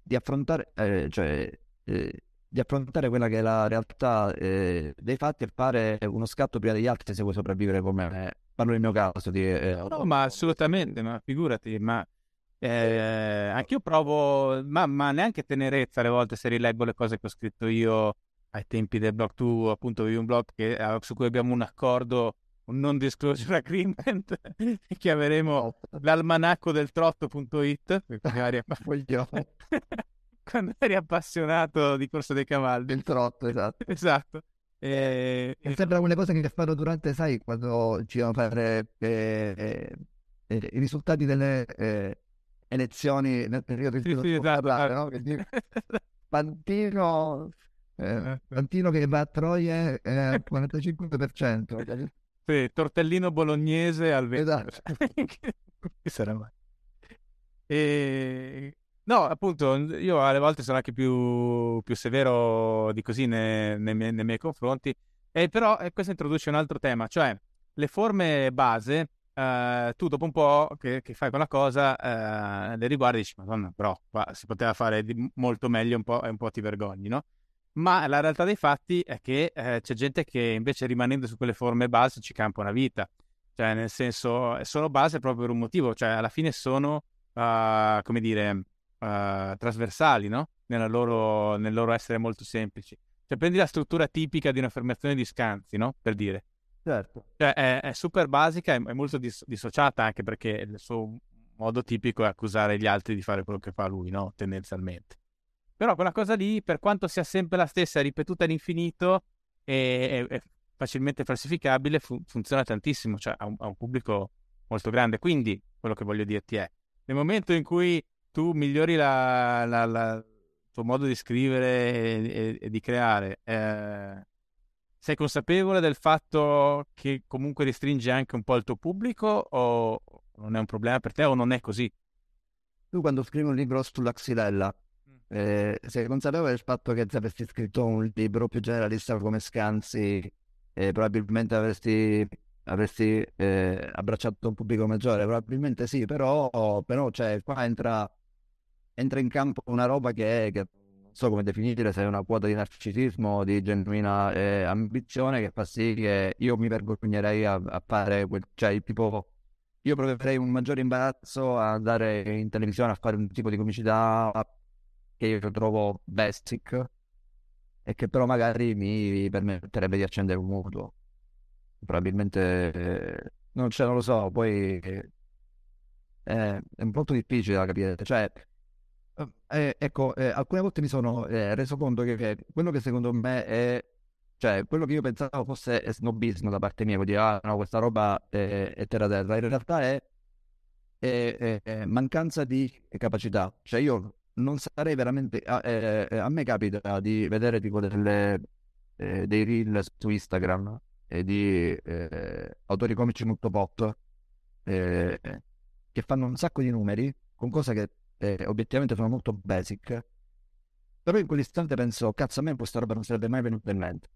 di affrontare, eh, cioè, eh, di affrontare quella che è la realtà eh, dei fatti e fare uno scatto prima degli altri se vuoi sopravvivere come eh, parlo nel mio caso di, eh, no, no ma assolutamente, ma figurati, ma eh, anch'io provo ma, ma neanche tenerezza alle volte se rileggo le cose che ho scritto io ai tempi del blog. Tu appunto avevi un blog che, su cui abbiamo un accordo, un non disclosure agreement, chiameremo l'almanacco del trotto punto it quando eri appassionato di Corsa dei Cavalli. Il trotto, esatto. Esatto. E... mi sembra quelle cose che fanno durante, sai, quando ci vanno a fare eh, eh, eh, i risultati delle eh, elezioni nel periodo sì, sì, esatto, esatto. No? Che... Pantino... Eh, Pantino che va a Troie eh, al quarantacinque per cento. Sì, tortellino bolognese al vento. Esatto. Che sarà mai? E... no, appunto, io alle volte sono anche più, più severo di così nei, nei, miei, nei miei confronti, e però e questo introduce un altro tema, cioè le forme base, eh, tu dopo un po' che, che fai quella cosa, eh, le riguardi e dici, madonna, però qua si poteva fare di molto meglio un po' e un po' ti vergogni, no? Ma la realtà dei fatti è che eh, c'è gente che invece rimanendo su quelle forme base ci campa una vita, cioè nel senso sono base proprio per un motivo, cioè alla fine sono, uh, come dire, uh, trasversali, no? Nella loro, nel loro essere molto semplici. Cioè prendi la struttura tipica di un'affermazione di Scanzi, no? Per dire. Certo. Cioè è, è super basica, è, è molto dis- dissociata anche perché il suo modo tipico è accusare gli altri di fare quello che fa lui, no? Tendenzialmente. Però quella cosa lì, per quanto sia sempre la stessa, ripetuta all'infinito e, e, e facilmente falsificabile, fu- funziona tantissimo, cioè ha un, ha un pubblico molto grande. Quindi quello che voglio dirti è, nel momento in cui tu migliori la, la, la, il tuo modo di scrivere e, e, e di creare, eh, sei consapevole del fatto che comunque restringe anche un po' il tuo pubblico, o non è un problema per te, o non è così? Tu quando scrivi un libro sulla Xylella, Eh, sei consapevole del fatto che se avessi scritto un libro più generalista come Scanzi eh, probabilmente avresti, avresti eh, abbracciato un pubblico maggiore? Probabilmente sì, però, però cioè, qua entra, entra in campo una roba che, che non so come definire, se è una quota di narcisismo, di genuina eh, ambizione, che fa sì che io mi vergognerei a, a fare quel, cioè tipo... io proverei un maggiore imbarazzo a andare in televisione a fare un tipo di comicità a, che io trovo basic e che però magari mi permetterebbe di accendere un mutuo, probabilmente eh, non, cioè, non lo so, poi eh, è molto difficile da capire, cioè eh, ecco eh, alcune volte mi sono eh, reso conto che, che quello che secondo me è, cioè quello che io pensavo fosse snobismo da parte mia, vuol dire ah no questa roba è, è terra terra, in realtà è, è, è, è mancanza di capacità, cioè io non sarei veramente a, eh, a me capita di vedere tipo delle, eh, dei reel su Instagram e eh, di eh, autori comici molto pop eh, che fanno un sacco di numeri con cose che eh, obiettivamente sono molto basic, però in quell'istante penso cazzo a me questa roba non sarebbe mai venuta in mente,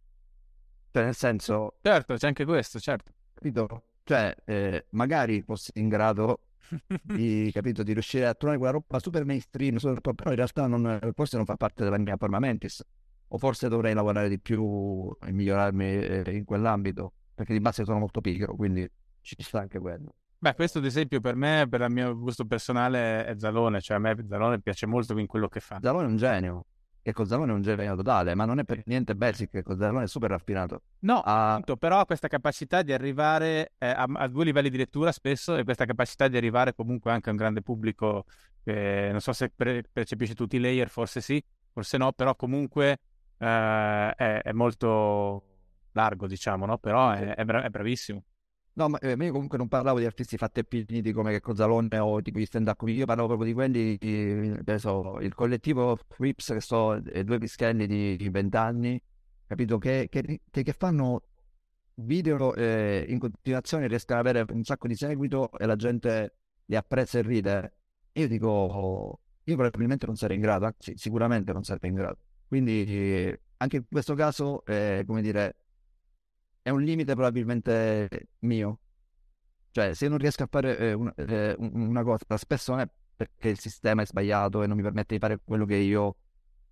cioè nel senso certo c'è anche questo, certo, capito? Cioè eh, magari fossi in grado di, capito, di riuscire a trovare quella roba super mainstream, super, però in realtà non, forse non fa parte della mia forma mentis, o forse dovrei lavorare di più e migliorarmi eh, in quell'ambito, perché di base sono molto pigro, quindi ci sta anche quello. Beh, questo ad esempio per me, per il mio gusto personale, è Zalone, cioè a me Zalone piace molto in quello che fa. Zalone è un genio, e con Zalone è un genio totale, ma non è per niente basic, con Zalone è super raffinato. No, ah, appunto, però ha questa capacità di arrivare eh, a, a due livelli di lettura spesso, e questa capacità di arrivare comunque anche a un grande pubblico, eh, non so se pre- percepisce tutti i layer, forse sì, forse no, però comunque eh, è, è molto largo, diciamo, no? Però è, è, bra- è bravissimo. No, ma eh, io comunque non parlavo di artisti fatti e finiti come che Cozzalone o di quegli stand up, io parlavo proprio di quelli, di, adesso, il collettivo Whips, che so, due pischelli di vent'anni, capito, che, che, che fanno video eh, in continuazione, riescono ad avere un sacco di seguito e la gente li apprezza e ride. Io dico, oh, io probabilmente non sarei in grado, anzi sicuramente non sarei in grado. Quindi eh, anche in questo caso, eh, come dire... è un limite probabilmente mio, cioè se non riesco a fare eh, una, eh, una cosa spesso non è perché il sistema è sbagliato e non mi permette di fare quello che io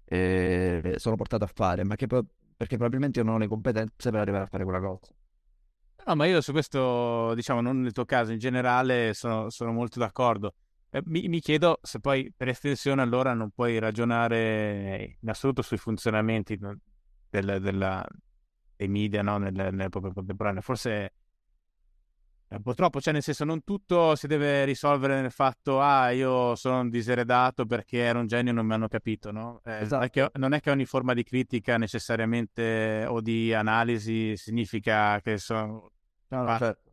eh, sono portato a fare, ma che, perché probabilmente io non ho le competenze per arrivare a fare quella cosa. No, ma io su questo, diciamo, non nel tuo caso, in generale sono, sono molto d'accordo. Eh, mi, mi chiedo se poi per estensione allora non puoi ragionare in assoluto sui funzionamenti del, della, dei media, no? Nell'epoca contemporanea. Forse è un po' troppo, cioè nel senso non tutto si deve risolvere nel fatto ah io sono un diseredato perché ero un genio e non mi hanno capito, no? Eh, esatto. Non è che ogni forma di critica necessariamente o di analisi significa che sono... No, no, certo.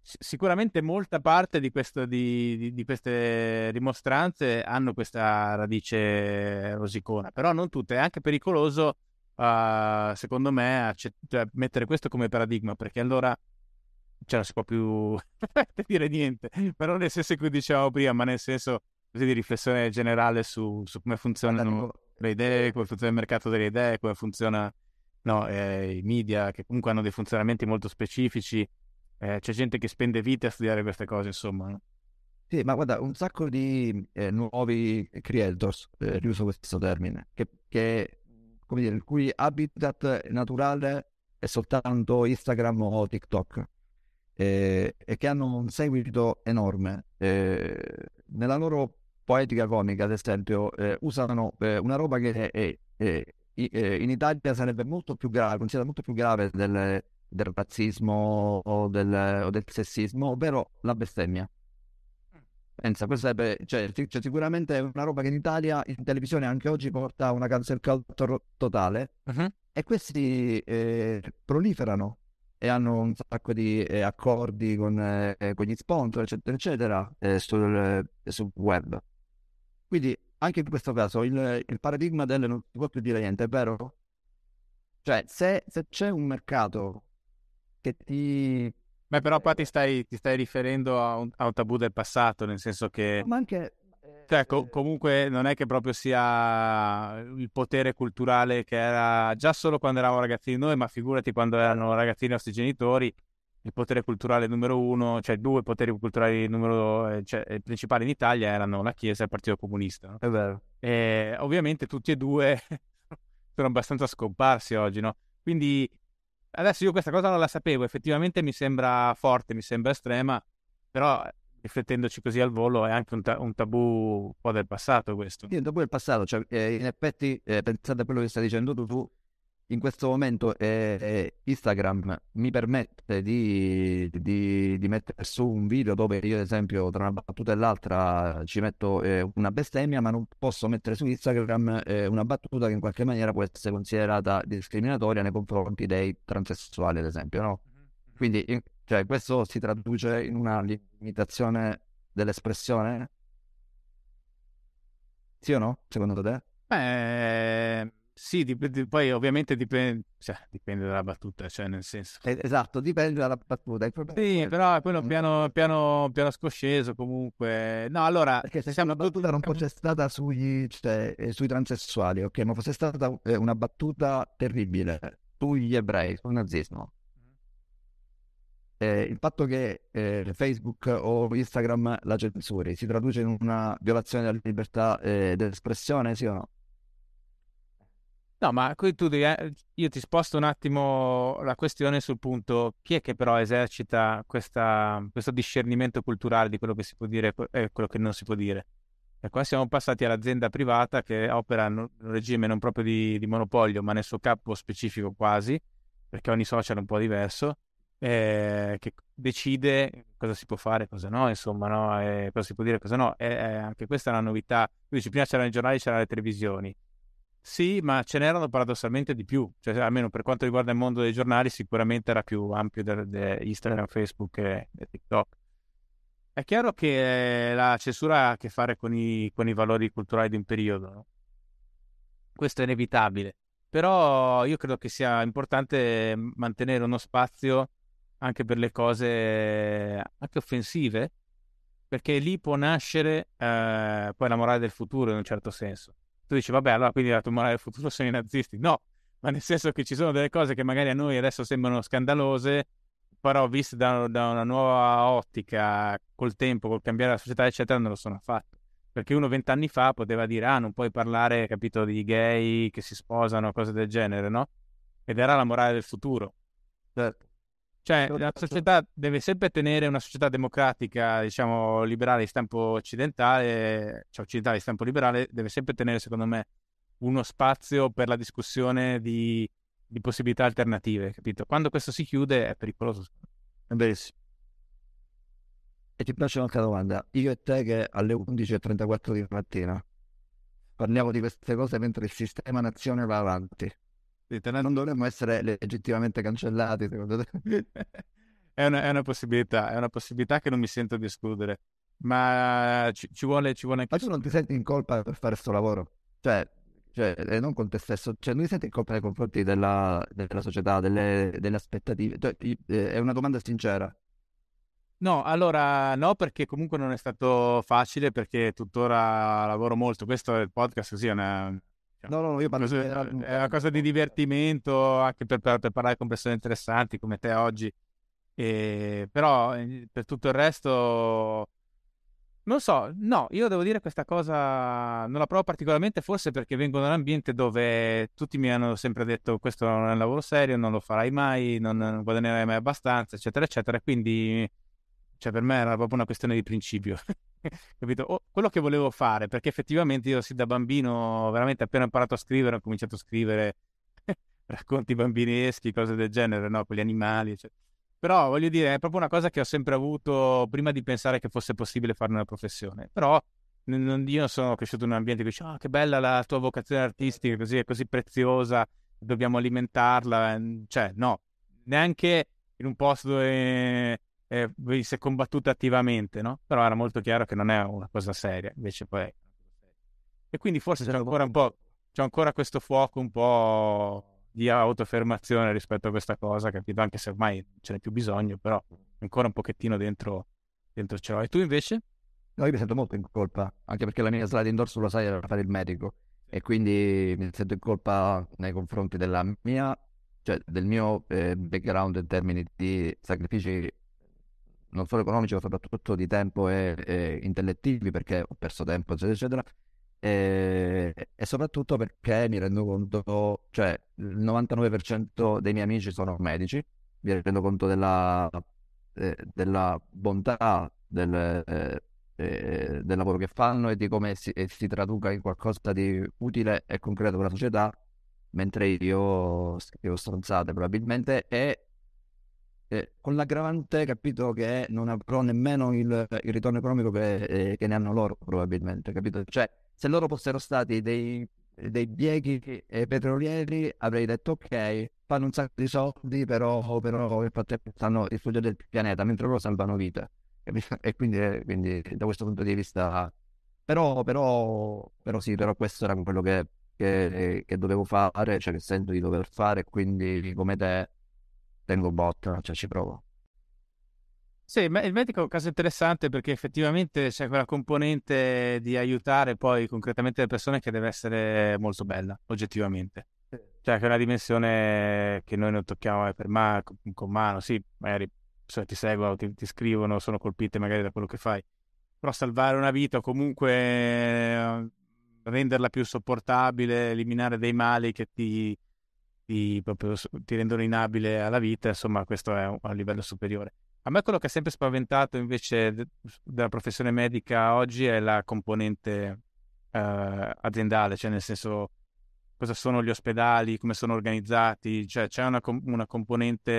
Sicuramente molta parte di, questo, di, di, di queste dimostranze hanno questa radice rosicona, però non tutte. È anche pericoloso, uh, secondo me, accett- mettere questo come paradigma, perché allora cioè, non si può più dire niente, però nel senso che dicevamo prima, ma nel senso così di riflessione generale su, su come funzionano le idee, come funziona il mercato delle idee, come funziona no, eh, i media, che comunque hanno dei funzionamenti molto specifici. Eh, c'è gente che spende vite a studiare queste cose, insomma, no? Sì, ma guarda, un sacco di eh, nuovi creators, eh, riuso questo termine, che, che come dire, il cui habitat naturale è soltanto Instagram o TikTok, eh, e che hanno un seguito enorme, eh, nella loro poetica comica, ad esempio, eh, usano eh, una roba che è, è, è, in Italia sarebbe molto più grave, considerato molto più grave delle del razzismo o del, o del sessismo, ovvero la bestemmia. Pensa, questa è per, cioè, cioè sicuramente è una roba che in Italia in televisione anche oggi porta una cancel culture totale, uh-huh. E questi eh, proliferano e hanno un sacco di eh, accordi con, eh, con gli sponsor eccetera eccetera, eh, sul, eh, sul web. Quindi anche in questo caso il, il paradigma del non si può più dire niente è vero, cioè se, se c'è un mercato che ti... Beh, però qua ti stai, ti stai riferendo a un, a un tabù del passato, nel senso che... Ma anche... Cioè, co- comunque non è che proprio sia il potere culturale che era già solo quando eravamo ragazzini noi, ma figurati quando erano ragazzini i nostri genitori, il potere culturale numero uno, cioè due poteri culturali numero cioè, principali in Italia erano la Chiesa e il Partito Comunista. No? È vero. E ovviamente tutti e due sono abbastanza scomparsi oggi, no? Quindi... Adesso io questa cosa non la sapevo, effettivamente mi sembra forte, mi sembra estrema, però riflettendoci così al volo è anche un, ta- un tabù un po' del passato questo. Sì, un tabù del passato, cioè eh, in effetti eh, pensate a quello che stai dicendo tu, tu in questo momento eh, eh, Instagram mi permette di, di, di mettere su un video dove io ad esempio tra una battuta e l'altra ci metto eh, una bestemmia, ma non posso mettere su Instagram eh, una battuta che in qualche maniera può essere considerata discriminatoria nei confronti dei transessuali ad esempio, no? Quindi in, cioè, questo si traduce in una limitazione dell'espressione? Sì o no? Secondo te? Beh... Sì, dip- dip- poi ovviamente dipende, cioè, dipende dalla battuta, cioè nel senso... Esatto, dipende dalla battuta. Sì, però è quello piano, piano, piano scosceso comunque. No, allora... Perché se siamo una battuta non fosse stata sugli, cioè, sui transessuali, ok? Ma fosse stata una battuta terribile sugli ebrei, sul nazismo. Eh, il fatto che eh, Facebook o Instagram la censuri si traduce in una violazione della libertà eh, d'espressione, sì o no? No, ma qui tu devi, eh, io ti sposto un attimo la questione sul punto chi è che però esercita questa, questo discernimento culturale di quello che si può dire e quello che non si può dire. E qua siamo passati all'azienda privata che opera in un regime non proprio di, di monopolio, ma nel suo capo specifico quasi, perché ogni social è un po' diverso, eh, che decide cosa si può fare, cosa no, insomma, no, e cosa si può dire, cosa no. E, eh, anche questa è una novità. Quindi prima c'erano i giornali, c'erano le televisioni. Sì, ma ce n'erano paradossalmente di più, cioè almeno per quanto riguarda il mondo dei giornali sicuramente era più ampio di de- Instagram, Facebook e, e TikTok. È chiaro che la censura ha a che fare con i, con i valori culturali di un periodo, no? Questo è inevitabile, però io credo che sia importante mantenere uno spazio anche per le cose anche offensive, perché lì può nascere eh, poi la morale del futuro in un certo senso. Tu dici, vabbè, allora quindi la tua morale del futuro sono i nazisti. No, ma nel senso che ci sono delle cose che magari a noi adesso sembrano scandalose, però viste da, da una nuova ottica, col tempo, col cambiare la società, eccetera, non lo sono affatto. Perché uno vent'anni fa poteva dire, ah, non puoi parlare, capito, di gay che si sposano, cose del genere, no? Ed era la morale del futuro. Certo. Cioè, la società deve sempre tenere una società democratica, diciamo, liberale di stampo occidentale, cioè occidentale di stampo liberale, deve sempre tenere, secondo me, uno spazio per la discussione di, di possibilità alternative, capito? Quando questo si chiude è pericoloso. È bellissimo. E ti faccio un'altra domanda. Io e te che alle undici e trentaquattro di mattina parliamo di queste cose mentre il sistema nazione va avanti. Non dovremmo essere legittimamente cancellati, secondo te? È una, è una possibilità, è una possibilità che non mi sento di escludere, ma ci, ci vuole, ci vuole anche... Ma tu non ti senti in colpa per fare sto lavoro? Cioè, cioè non con te stesso, cioè non ti senti in colpa nei confronti della, della società, delle, delle aspettative? Cioè, è una domanda sincera. No, allora no, perché comunque non è stato facile, perché tuttora lavoro molto. Questo è il podcast, così è una... No, no, io parlo... È una cosa di divertimento, anche per, per, per parlare con persone interessanti come te oggi. E, però per tutto il resto... Non so, no, io devo dire questa cosa... Non la provo particolarmente, forse perché vengo da un ambiente dove tutti mi hanno sempre detto questo non è un lavoro serio, non lo farai mai, non, non guadagnerai mai abbastanza, eccetera, eccetera. Quindi, cioè, per me era proprio una questione di principio. Capito? O quello che volevo fare, perché effettivamente io sì da bambino, veramente appena ho imparato a scrivere, ho cominciato a scrivere racconti bambineschi, cose del genere, no? Con gli animali, eccetera. Però voglio dire, è proprio una cosa che ho sempre avuto prima di pensare che fosse possibile farne una professione. Però non, io sono cresciuto in un ambiente che dice, oh, che bella la tua vocazione artistica, così è così preziosa, dobbiamo alimentarla. Cioè, no, neanche in un posto dove... Eh, si è combattuta attivamente, no? Però era molto chiaro che non è una cosa seria, invece poi è. E quindi forse c'è ancora un po', c'è ancora questo fuoco un po' di autoaffermazione rispetto a questa cosa, capito? Anche se ormai ce n'è più bisogno, però ancora un pochettino dentro, dentro ce l'ho. E tu invece? No, io mi sento molto in colpa, anche perché la mia slide indoors, lo sai, era fare il medico, e quindi mi sento in colpa nei confronti della mia, cioè del mio eh, background in termini di sacrifici non solo economici ma soprattutto di tempo e, e intellettivi, perché ho perso tempo eccetera eccetera, e, e soprattutto perché mi rendo conto, cioè il novantanove per cento dei miei amici sono medici, mi rendo conto della, eh, della bontà del, eh, eh, del lavoro che fanno e di come si, e si traduca in qualcosa di utile e concreto per la società, mentre io scrivo stronzate probabilmente, e Eh, con l'aggravante, capito, che non avrò nemmeno il, il ritorno economico che, eh, che ne hanno loro probabilmente, capito? Cioè, se loro fossero stati dei, dei bieghi eh, petrolieri avrei detto ok, fanno un sacco di soldi, però, però nel frattempo stanno distruggendo il pianeta, mentre loro salvano vita, capito? E quindi, eh, quindi da questo punto di vista però, però, però sì, però questo era quello che, che, che dovevo fare, cioè che sento di dover fare, quindi come te tengo botta, cioè ci provo. Sì, ma il medico è un caso interessante perché effettivamente c'è quella componente di aiutare poi concretamente le persone che deve essere molto bella, oggettivamente. Cioè che è una dimensione che noi non tocchiamo per ma- con mano, sì, magari se ti seguono, ti, ti scrivono, sono colpite magari da quello che fai. Però salvare una vita o comunque renderla più sopportabile, eliminare dei mali che ti... Ti, proprio, ti rendono inabile alla vita, insomma questo è un, un livello superiore. A me quello che ha sempre spaventato invece de, della professione medica oggi è la componente eh, aziendale, cioè nel senso cosa sono gli ospedali, come sono organizzati, cioè c'è una, una componente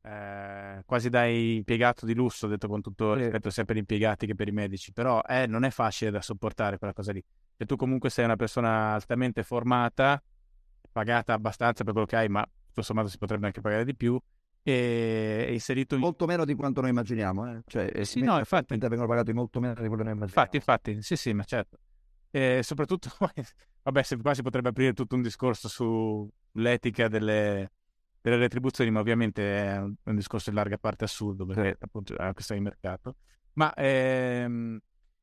eh, quasi da impiegato di lusso, detto con tutto rispetto sia per gli impiegati che per i medici, però eh, non è facile da sopportare quella cosa lì. Cioè, tu comunque sei una persona altamente formata, pagata abbastanza per quello che hai, ma tutto sommato si potrebbe anche pagare di più, e è inserito in... molto meno di quanto noi immaginiamo, eh? Cioè sì, no, infatti vengono pagati molto meno di quello che noi immaginiamo, infatti infatti sì sì ma certo, e soprattutto vabbè, se qua si potrebbe aprire tutto un discorso sull'etica delle, delle retribuzioni, ma ovviamente è un, un discorso in larga parte assurdo perché sì, appunto è una questione di mercato, ma ehm...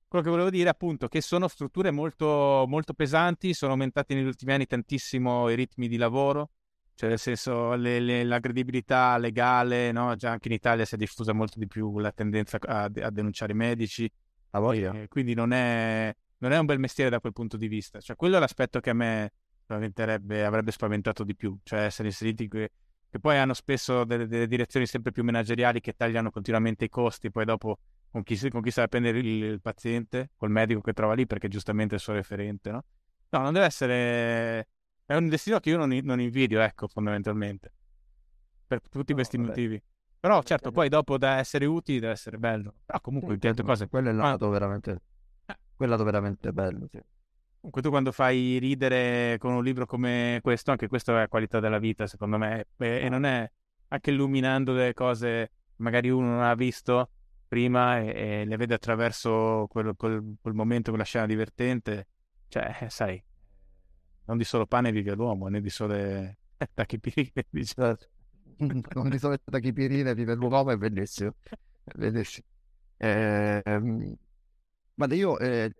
quello che volevo dire appunto che sono strutture molto, molto pesanti, sono aumentati negli ultimi anni tantissimo i ritmi di lavoro, cioè nel senso le, le, la credibilità legale, no? Già anche in Italia si è diffusa molto di più la tendenza a, a denunciare i medici, A voglia. E quindi non è, non è un bel mestiere da quel punto di vista. Cioè, quello è l'aspetto che a me spaventerebbe, avrebbe spaventato di più. Cioè, essere inseriti che, che poi hanno spesso delle, delle direzioni sempre più manageriali che tagliano continuamente i costi, poi dopo con chi, con chi sa prendere il, il paziente, col medico che trova lì, perché giustamente è il suo referente, no? No, non deve essere... È un destino che io non, non invidio, ecco, fondamentalmente. Per tutti no, questi vabbè. motivi. Però certo, poi dopo da essere utili deve essere bello. Però comunque sì, tante cose... Quello è il lato Ma... veramente... Eh. Quello è il lato veramente bello, sì. Comunque tu quando fai ridere con un libro come questo, anche questo è qualità della vita, secondo me. E, no. e non è... Anche illuminando delle cose magari uno non ha visto prima e, e le vede attraverso quel, quel, quel momento, quella scena divertente. Cioè, sai... Non di solo pane vive l'uomo, né di sole tachipirine, diciamo. Non di sole tachipirine vive l'uomo, è bellissimo. È bellissimo. Eh, ehm, ma io eh,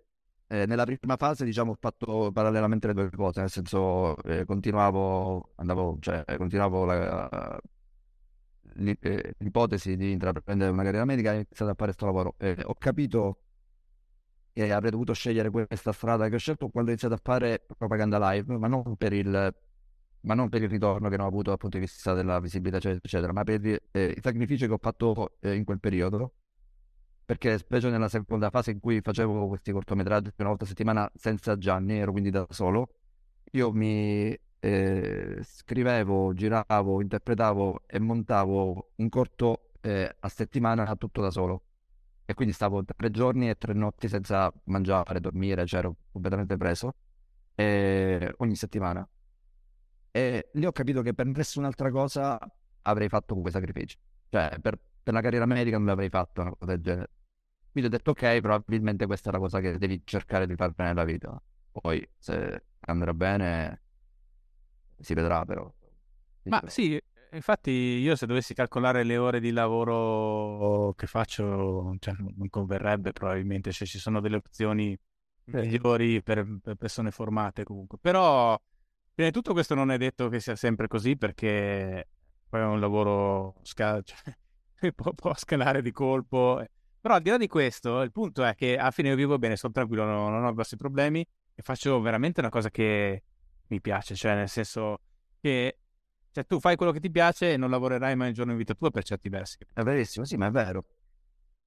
eh, nella prima fase, diciamo, ho fatto parallelamente le due cose, nel senso eh, continuavo, andavo, cioè, continuavo la, l'ipotesi di intraprendere una carriera medica e ho iniziato a fare questo lavoro. Eh, ho capito... e avrei dovuto scegliere questa strada che ho scelto quando ho iniziato a fare Propaganda Live, ma non per il ma non per il ritorno che non ho avuto dal punto di vista della visibilità eccetera, eccetera, ma per eh, i sacrifici che ho fatto eh, in quel periodo, perché specie nella seconda fase in cui facevo questi cortometraggi una volta a settimana senza Gianni, ero quindi da solo, io mi eh, scrivevo, giravo, interpretavo e montavo un corto eh, a settimana tutto da solo. E quindi stavo tre giorni e tre notti senza mangiare, dormire, cioè ero completamente preso, e ogni settimana. E lì ho capito che per nessun'altra cosa avrei fatto quei sacrifici. Cioè, per, per la carriera medica non l'avrei fatto, una cosa del genere. Quindi ho detto, ok, probabilmente questa è la cosa che devi cercare di fare nella vita. Poi, se andrà bene, si vedrà però. Si Ma vedrà. Sì... Infatti io se dovessi calcolare le ore di lavoro che faccio, cioè, non converrebbe probabilmente, cioè, ci sono delle opzioni migliori per, per persone formate comunque. Però prima di tutto questo non è detto che sia sempre così, perché poi è un lavoro scal- cioè, può, può scalare di colpo. Però al di là di questo, il punto è che alla fine io vivo bene, sono tranquillo, non, non ho grossi problemi e faccio veramente una cosa che mi piace, cioè nel senso che... Cioè tu fai quello che ti piace e non lavorerai mai un giorno in vita tua per certi versi. È verissimo, sì, ma è vero.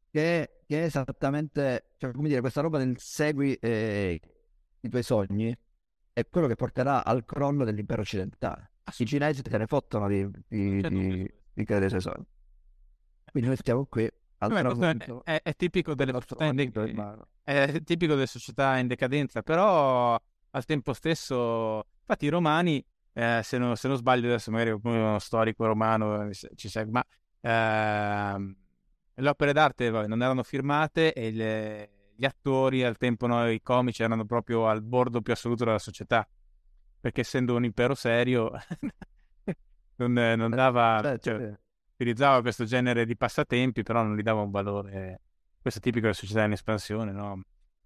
Che, che è esattamente, cioè come dire, questa roba del segui eh, i tuoi sogni è quello che porterà al crollo dell'impero occidentale. Ah, sì. I cinesi te ne fottono di, di, di, di credere ai suoi sogni. Quindi noi stiamo qui. Beh, momento, è, è, tipico delle, è, in, è tipico delle società in decadenza, però al tempo stesso, infatti i romani... Eh, se, non, se non sbaglio adesso magari uno storico romano ci segue, ma ehm, le opere d'arte vabbè, non erano firmate e le, gli attori al tempo, no, i comici erano proprio al bordo più assoluto della società, perché essendo un impero serio non, non dava, cioè, utilizzava questo genere di passatempi però non gli dava un valore. Questo è tipico della società in espansione, no?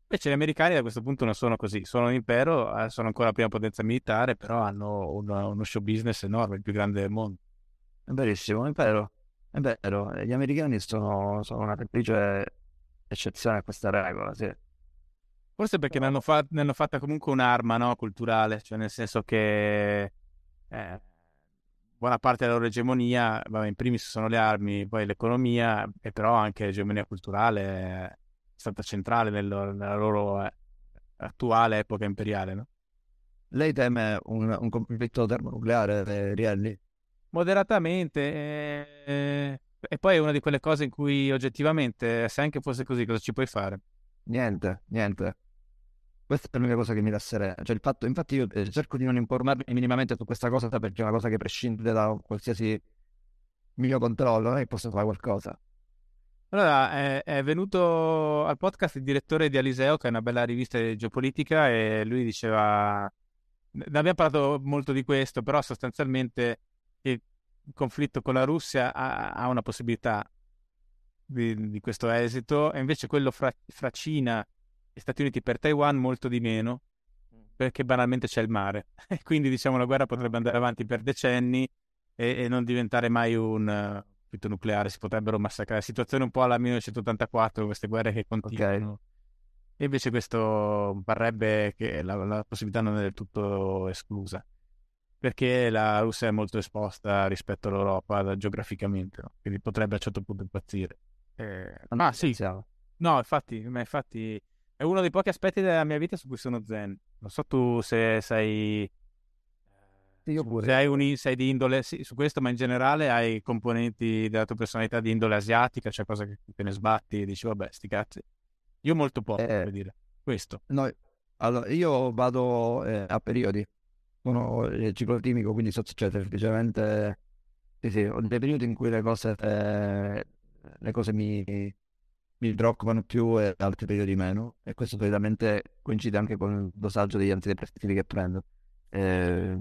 Invece gli americani da questo punto non sono così, sono un impero, sono ancora la prima potenza militare, però hanno uno, uno show business enorme, il più grande del mondo. È verissimo, è vero, è vero. Gli americani sono, sono una semplice eccezione a questa regola, sì. Forse perché ne hanno, fa- ne hanno fatta comunque un'arma, no, culturale, cioè nel senso che eh, buona parte della loro egemonia, vabbè, in primis sono le armi, poi l'economia, e però anche l'egemonia culturale... Eh, è stata centrale nel, nella loro eh, attuale epoca imperiale, no? Lei teme un, un conflitto termonucleare, eh, Rielli? Moderatamente, eh, eh, e poi è una di quelle cose in cui oggettivamente, se anche fosse così, cosa ci puoi fare? Niente, niente. Questa è l'unica cosa che mi lascerei. Cioè il fatto, infatti io cerco di non informarmi minimamente su questa cosa, perché è una cosa che prescinde da qualsiasi mio controllo, non è che posso fare qualcosa. Allora, è, è venuto al podcast il direttore di Aliseo, che è una bella rivista di geopolitica, e lui diceva, ne abbiamo parlato molto di questo, però sostanzialmente il conflitto con la Russia ha, ha una possibilità di, di questo esito, e invece quello fra, fra Cina e Stati Uniti per Taiwan molto di meno, perché banalmente c'è il mare. Quindi diciamo la guerra potrebbe andare avanti per decenni e, e non diventare mai un... nucleare, si potrebbero massacrare, situazione un po' alla millenovecentottantaquattro, queste guerre che continuano, okay. e invece questo parrebbe che la, la possibilità non è del tutto esclusa, perché la Russia è molto esposta rispetto all'Europa da, geograficamente, no? Quindi potrebbe a un certo punto impazzire. Eh, ma sì, no, infatti, ma infatti è uno dei pochi aspetti della mia vita su cui sono zen. Non so tu se sei, sì, io pure. Se hai un, sei di indole, sì, su questo, ma in generale hai componenti della tua personalità di indole asiatica, cioè cosa che te ne sbatti e dici vabbè sti cazzi. Io molto poco, eh, per dire questo. No, allora io vado eh, a periodi, sono ciclotimico, quindi so, cioè, semplicemente sì, sì, ho dei periodi in cui le cose eh, le cose mi, mi preoccupano più e altri periodi meno, e questo solitamente coincide anche con il dosaggio degli antidepressivi che prendo, eh,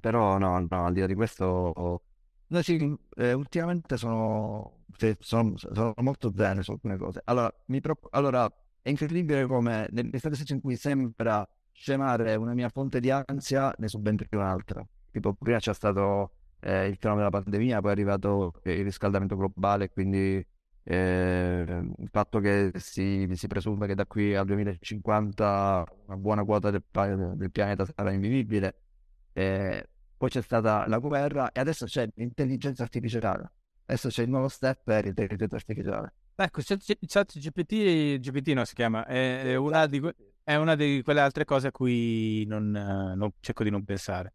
però no, no, al di là di questo ho... no, sì, eh, ultimamente sono, sì, sono, sono molto zen su alcune cose. Allora, mi preoccup... allora è incredibile come nell'estate in cui sembra scemare una mia fonte di ansia ne subentri un'altra. Tipo prima c'è stato eh, il fenomeno della pandemia, poi è arrivato il riscaldamento globale, quindi eh, il fatto che si, si presume che da qui al duemilacinquanta una buona quota del, del pianeta sarà invivibile, eh, poi c'è stata la guerra e adesso c'è l'intelligenza artificiale, adesso c'è il nuovo step per l'intelligenza artificiale. Ecco, ChatGPT, G P T no, si chiama, è, è una di que- È una di quelle altre cose a cui non, non, cerco di non pensare,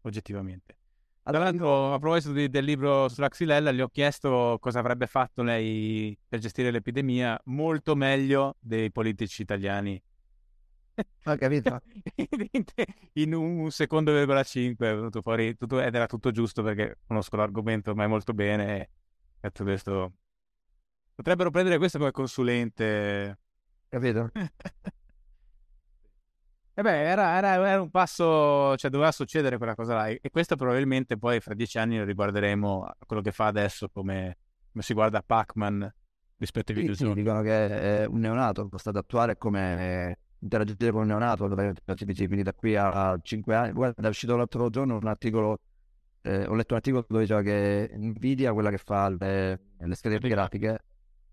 oggettivamente. Tra l'altro, a proposito di, del libro sulla Xylella, gli ho chiesto cosa avrebbe fatto lei per gestire l'epidemia, molto meglio dei politici italiani. Ho capito. In un secondo virgola cinque è venuto fuori tutto, ed era tutto giusto perché conosco l'argomento ormai molto bene. E tutto questo... Potrebbero prendere questo come consulente. Capito? E eh beh, era, era, era un passo, cioè doveva succedere quella cosa là, e questo probabilmente poi fra dieci anni lo riguarderemo, quello che fa adesso, come, come si guarda Pac-Man rispetto ai videogiochi. Sì, dicono che è un neonato, lo stato attuale è come interagire con un neonato, quindi da qui a cinque anni. Guarda, è uscito l'altro giorno un articolo, eh, ho letto un articolo dove diceva che Nvidia, quella che fa le, le schede grafiche,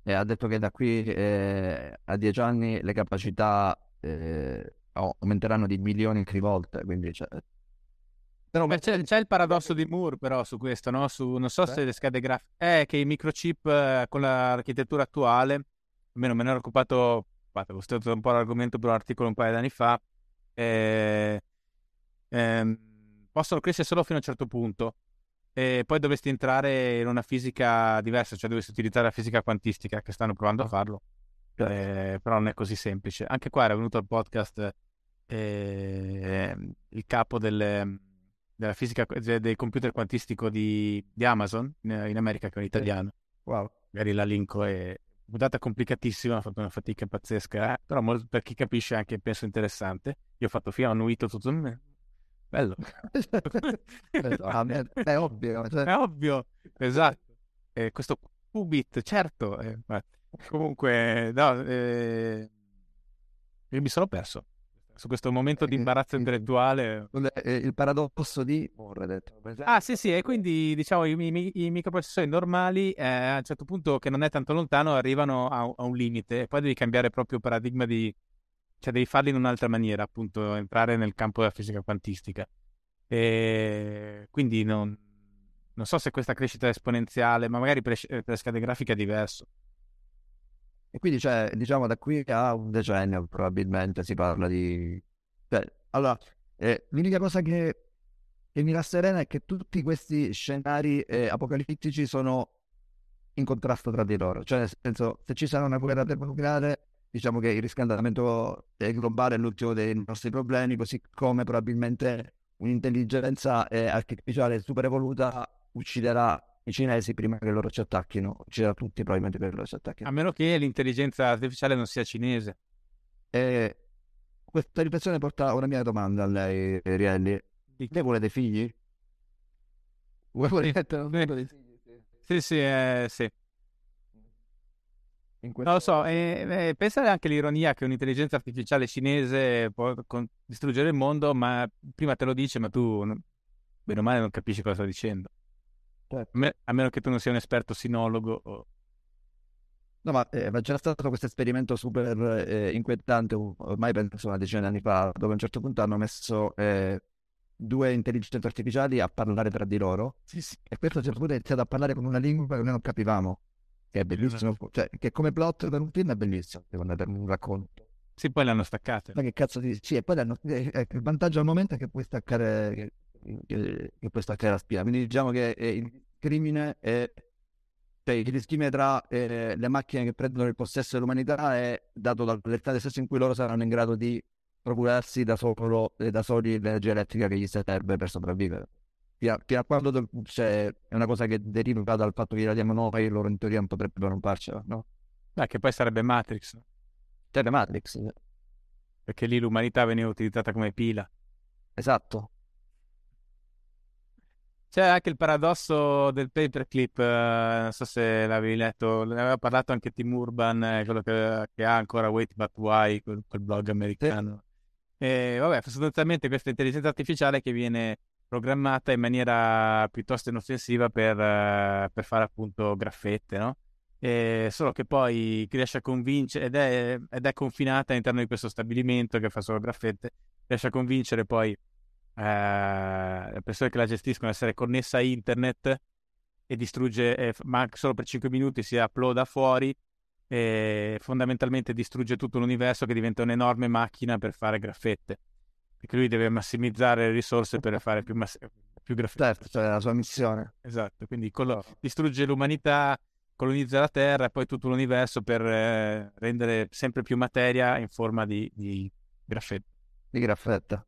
eh, ha detto che da qui eh, a dieci anni le capacità... Eh, Oh, aumenteranno di milioni di volte, quindi cioè... però beh, c'è, c'è il paradosso di Moore però su questo, no? Su, non so, beh, se le schede grafiche è che i microchip eh, con l'architettura attuale, almeno me ne ero occupato, guarda, ho studiato un po' l'argomento per un articolo un paio di anni fa, eh, eh, possono crescere solo fino a un certo punto e poi dovresti entrare in una fisica diversa, cioè dovresti utilizzare la fisica quantistica, che stanno provando a farlo. Eh, però non è così semplice. Anche qua era venuto al podcast eh, il capo del, della fisica del computer quantistico di, di Amazon in America, che è un italiano. Wow. Magari la linko, è puntata complicatissima, ha fatto una fatica pazzesca, eh? Però molto, per chi capisce, anche penso interessante. Io ho fatto fino, ho annuito tutto me. Bello. È ovvio, cioè... è ovvio, esatto, eh, questo qubit, certo, eh, ma... Comunque, no, eh, io mi sono perso su questo momento di imbarazzo intellettuale. Il paradosso di Moore, detto. Ah, sì, sì, e quindi diciamo i, i, i microprocessori normali eh, a un certo punto, che non è tanto lontano, arrivano a, a un limite, e poi devi cambiare proprio paradigma di... cioè devi farli in un'altra maniera, appunto, entrare nel campo della fisica quantistica. E quindi non, non so se questa crescita è esponenziale, ma magari per, per le schede grafiche è diverso. E quindi, cioè, diciamo, da qui a un decennio probabilmente si parla di... Cioè, allora, eh, l'unica cosa che, che mi rasserena è che tutti questi scenari eh, apocalittici sono in contrasto tra di loro. Cioè, nel senso, se ci sarà una guerra termonucleare, diciamo che il riscaldamento globale è l'ultimo dei nostri problemi, così come probabilmente un'intelligenza eh, artificiale super evoluta ucciderà i cinesi prima che loro ci attacchino, c'era tutti probabilmente per loro ci attacchino, a meno che l'intelligenza artificiale non sia cinese. E questa riflessione porta a una mia domanda a lei, Rielli. Lei vuole dei figli? Vuole dei figli? Sì, sì, eh, sì. In questo... non lo so, eh, eh, pensare anche all'ironia che un'intelligenza artificiale cinese può con... distruggere il mondo, ma prima te lo dice, ma tu non... bene o male non capisci cosa sta dicendo. Certo. A meno che tu non sia un esperto sinologo o... No, ma eh, c'era stato questo esperimento super eh, inquietante, ormai penso una decina di anni fa, dove a un certo punto hanno messo eh, due intelligenze artificiali a parlare tra di loro, sì, sì. E questo a un certo punto è iniziato a parlare con una lingua che noi non capivamo, che è bellissimo, cioè che come plot per un film è bellissimo, secondo me, per un racconto. Sì, poi l'hanno staccate. Ma che cazzo dici? Sì, e poi l'hanno... eh, il vantaggio al momento è che puoi staccare, che, che puoi staccare la spina, quindi diciamo che eh, il crimine è... Cioè, il rischio tra eh, le macchine che prendono il possesso dell'umanità è dato dall'età del senso in cui loro saranno in grado di procurarsi da solo e da soli l'energia elettrica che gli serve per sopravvivere. Fino a, fino a quando cioè, è una cosa che deriva dal fatto che la diamo noi, loro in teoria non potrebbero non farcela, no? Beh, che poi sarebbe Matrix. Sarebbe Matrix, sì. Perché lì l'umanità veniva utilizzata come pila. Esatto. C'è anche il paradosso del paperclip, eh, non so se l'avevi letto, ne aveva parlato anche Tim Urban, eh, quello che, che ha ancora Wait But Why, quel, quel blog americano. Sì. E vabbè, sostanzialmente questa intelligenza artificiale che viene programmata in maniera piuttosto inoffensiva per, eh, per fare appunto graffette, no? E solo che poi riesce a convincere, ed è, ed è confinata all'interno di questo stabilimento che fa solo graffette, riesce a convincere poi Uh, le persone che la gestiscono essere connessa a internet e distrugge, eh, ma solo per cinque minuti si uploada fuori e fondamentalmente distrugge tutto l'universo, che diventa un'enorme macchina per fare graffette, perché lui deve massimizzare le risorse per fare più, mass- più graffette. Certo, cioè la sua missione. Esatto, quindi col- distrugge l'umanità, colonizza la Terra e poi tutto l'universo per eh, rendere sempre più materia in forma di, di graffetta. Di graffetta.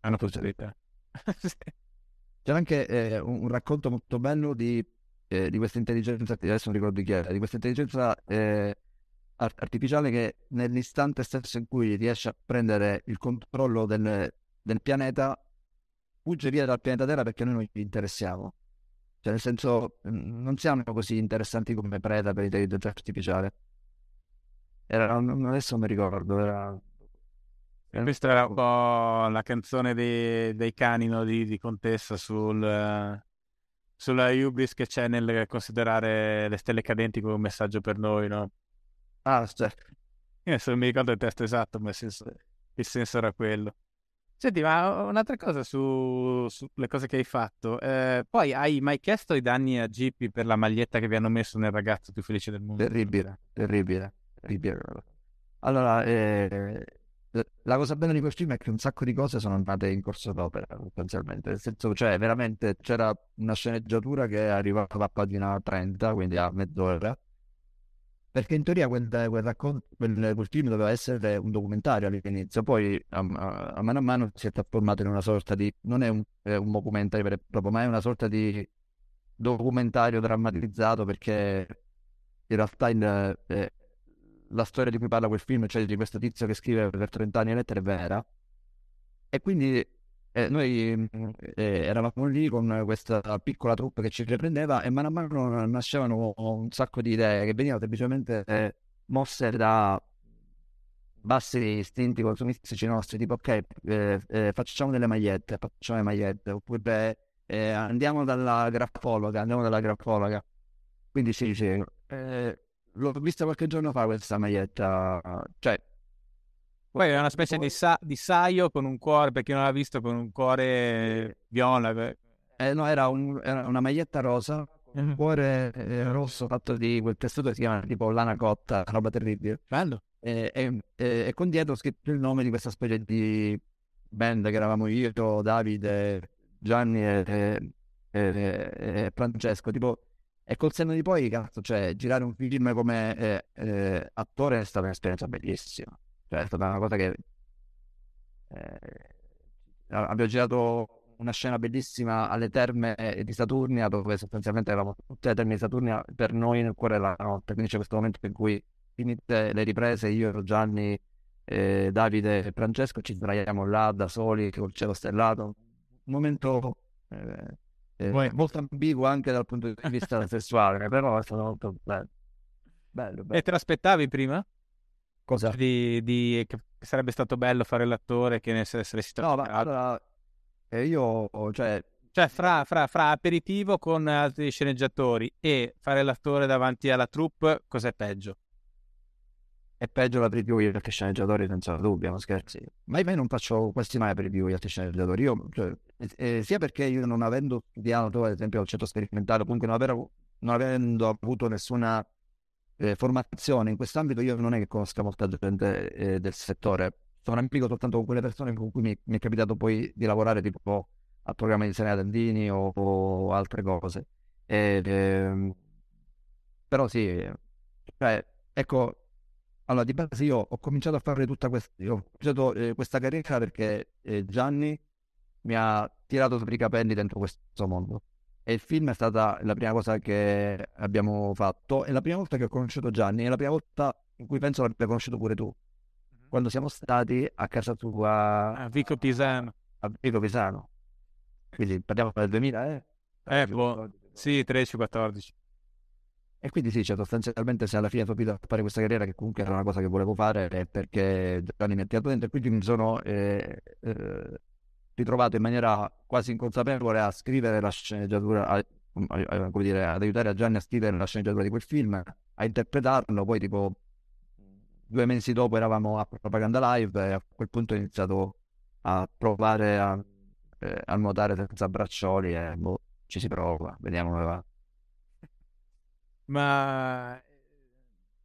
È una possibilità. Sì. C'era anche eh, un, un racconto molto bello di, eh, di questa intelligenza, adesso non ricordo chi era, di questa intelligenza eh, artificiale che nell'istante stesso in cui riesce a prendere il controllo del, del pianeta fugge via dal pianeta Terra, perché noi non gli interessiamo, cioè nel senso non siamo così interessanti come preda per l'intelligenza artificiale. Era, adesso non mi ricordo, era... Questa era un po' la canzone dei, dei cani, no? di, di contessa sul, uh, sulla hubris che c'è nel considerare le stelle cadenti come un messaggio per noi, no? Ah, certo. Io adesso non mi ricordo il testo esatto, ma il senso, il senso era quello. Senti, ma un'altra cosa su, su le cose che hai fatto. Eh, poi hai mai chiesto i danni a Gipi per la maglietta che vi hanno messo nel ragazzo più felice del mondo? Terribile, terribile, terribile. Allora, eh... la cosa bella di quel film è che un sacco di cose sono andate in corso d'opera, sostanzialmente, nel senso, cioè veramente c'era una sceneggiatura che arrivava a pagina trenta, quindi a mezz'ora, perché in teoria quel, quel, raccont- quel, quel film doveva essere un documentario all'inizio, poi a, a, a mano a mano si è trasformato in una sorta di, non è un, è un documentario vero e proprio, ma è una sorta di documentario drammatizzato, perché in realtà in, eh, la storia di cui parla quel film, cioè di questo tizio che scrive per trent'anni lettere, è vera, e quindi eh, noi eh, eravamo lì con questa piccola troupe che ci riprendeva, e mano a mano nascevano un sacco di idee che venivano semplicemente eh, mosse da bassi istinti consumistici nostri, tipo ok, eh, eh, facciamo delle magliette, facciamo le magliette, oppure eh, andiamo dalla grafologa, andiamo dalla grafologa, quindi sì, sì, eh, l'ho vista qualche giorno fa questa maglietta, cioè poi è una specie di, sa- di saio con un cuore, per chi non l'ha visto, con un cuore viola, eh, no, era, un, era una maglietta rosa con un cuore eh, rosso fatto di quel tessuto che si chiama tipo lana cotta, roba terribile, bello, e, e, e con dietro ho scritto il nome di questa specie di band che eravamo io, Davide, Gianni e, e, e, e Francesco, tipo. E col senno di poi, cazzo, cioè, girare un film come eh, eh, attore è stata un'esperienza bellissima. Cioè, è stata una cosa che... Eh, abbiamo girato una scena bellissima alle terme di Saturnia, dove sostanzialmente eravamo tutte le terme di Saturnia per noi nel cuore della notte. Quindi c'è questo momento in cui finite le riprese, io, Gianni, eh, Davide e Francesco ci sdraiamo là da soli, col cielo stellato. Un momento... Eh, Eh, molto ambiguo anche dal punto di vista sessuale, però è stato molto bello. bello, bello. E te l'aspettavi prima? Cosa? Di, di, che sarebbe stato bello fare l'attore, che ne essere stato... No, ma allora, eh, io cioè, Cioè fra, fra, fra aperitivo con altri sceneggiatori e fare l'attore davanti alla troupe, cos'è peggio? È peggio la preview io che sceneggiatori, senza dubbio, non scherzi. Ma io non faccio quasi mai preview io che sceneggiatori. Io, cioè, eh, sia perché io non avendo studiato, ad esempio, al centro sperimentale, comunque non, aver, non avendo avuto nessuna eh, formazione in quest'ambito, io non è che conosca molta gente eh, del settore. Sono implicato soltanto con quelle persone con cui mi, mi è capitato poi di lavorare, tipo al programma di Serena Dandini o, o altre cose. E, eh, però sì, cioè, ecco... Allora, di base io ho cominciato a fare tutta questa, io ho cominciato, eh, questa carriera perché eh, Gianni mi ha tirato sopra i capelli dentro questo mondo. E il film è stata la prima cosa che abbiamo fatto, è la prima volta che ho conosciuto Gianni, è la prima volta in cui penso l'abbia conosciuto pure tu. Uh-huh. Quando siamo stati a casa tua... A Vico Pisano. A Vico Pisano. Quindi parliamo del duemila, eh? Eh, boh. Sì, tredici quattordici. E quindi sì, cioè, sostanzialmente se alla fine ho capito a fare questa carriera, che comunque era una cosa che volevo fare, è perché Gianni mi ha tirato dentro, e quindi mi sono eh, eh, ritrovato in maniera quasi inconsapevole a scrivere la sceneggiatura, a, a, a, come dire, ad aiutare a Gianni a scrivere la sceneggiatura di quel film, a interpretarlo. Poi tipo due mesi dopo eravamo a Propaganda Live e a quel punto ho iniziato a provare a, eh, a nuotare senza braccioli e boh, ci si prova, vediamo come va. Ma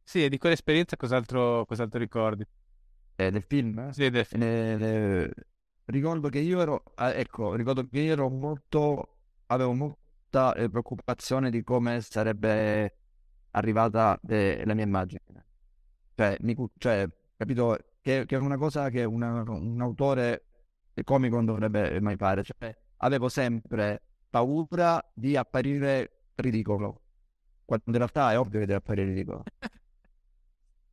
sì, e di quell'esperienza cos'altro, cos'altro ricordi? Eh, del film? Sì, del film. Eh, eh, ricordo che io ero, eh, ecco, ricordo che io ero molto, avevo molta eh, preoccupazione di come sarebbe arrivata eh, la mia immagine. Cioè, mi, cioè capito, che, che è una cosa che una, un autore comico non dovrebbe mai fare. Cioè, avevo sempre paura di apparire ridicolo, quando in realtà è ovvio che deve apparire ridicolo.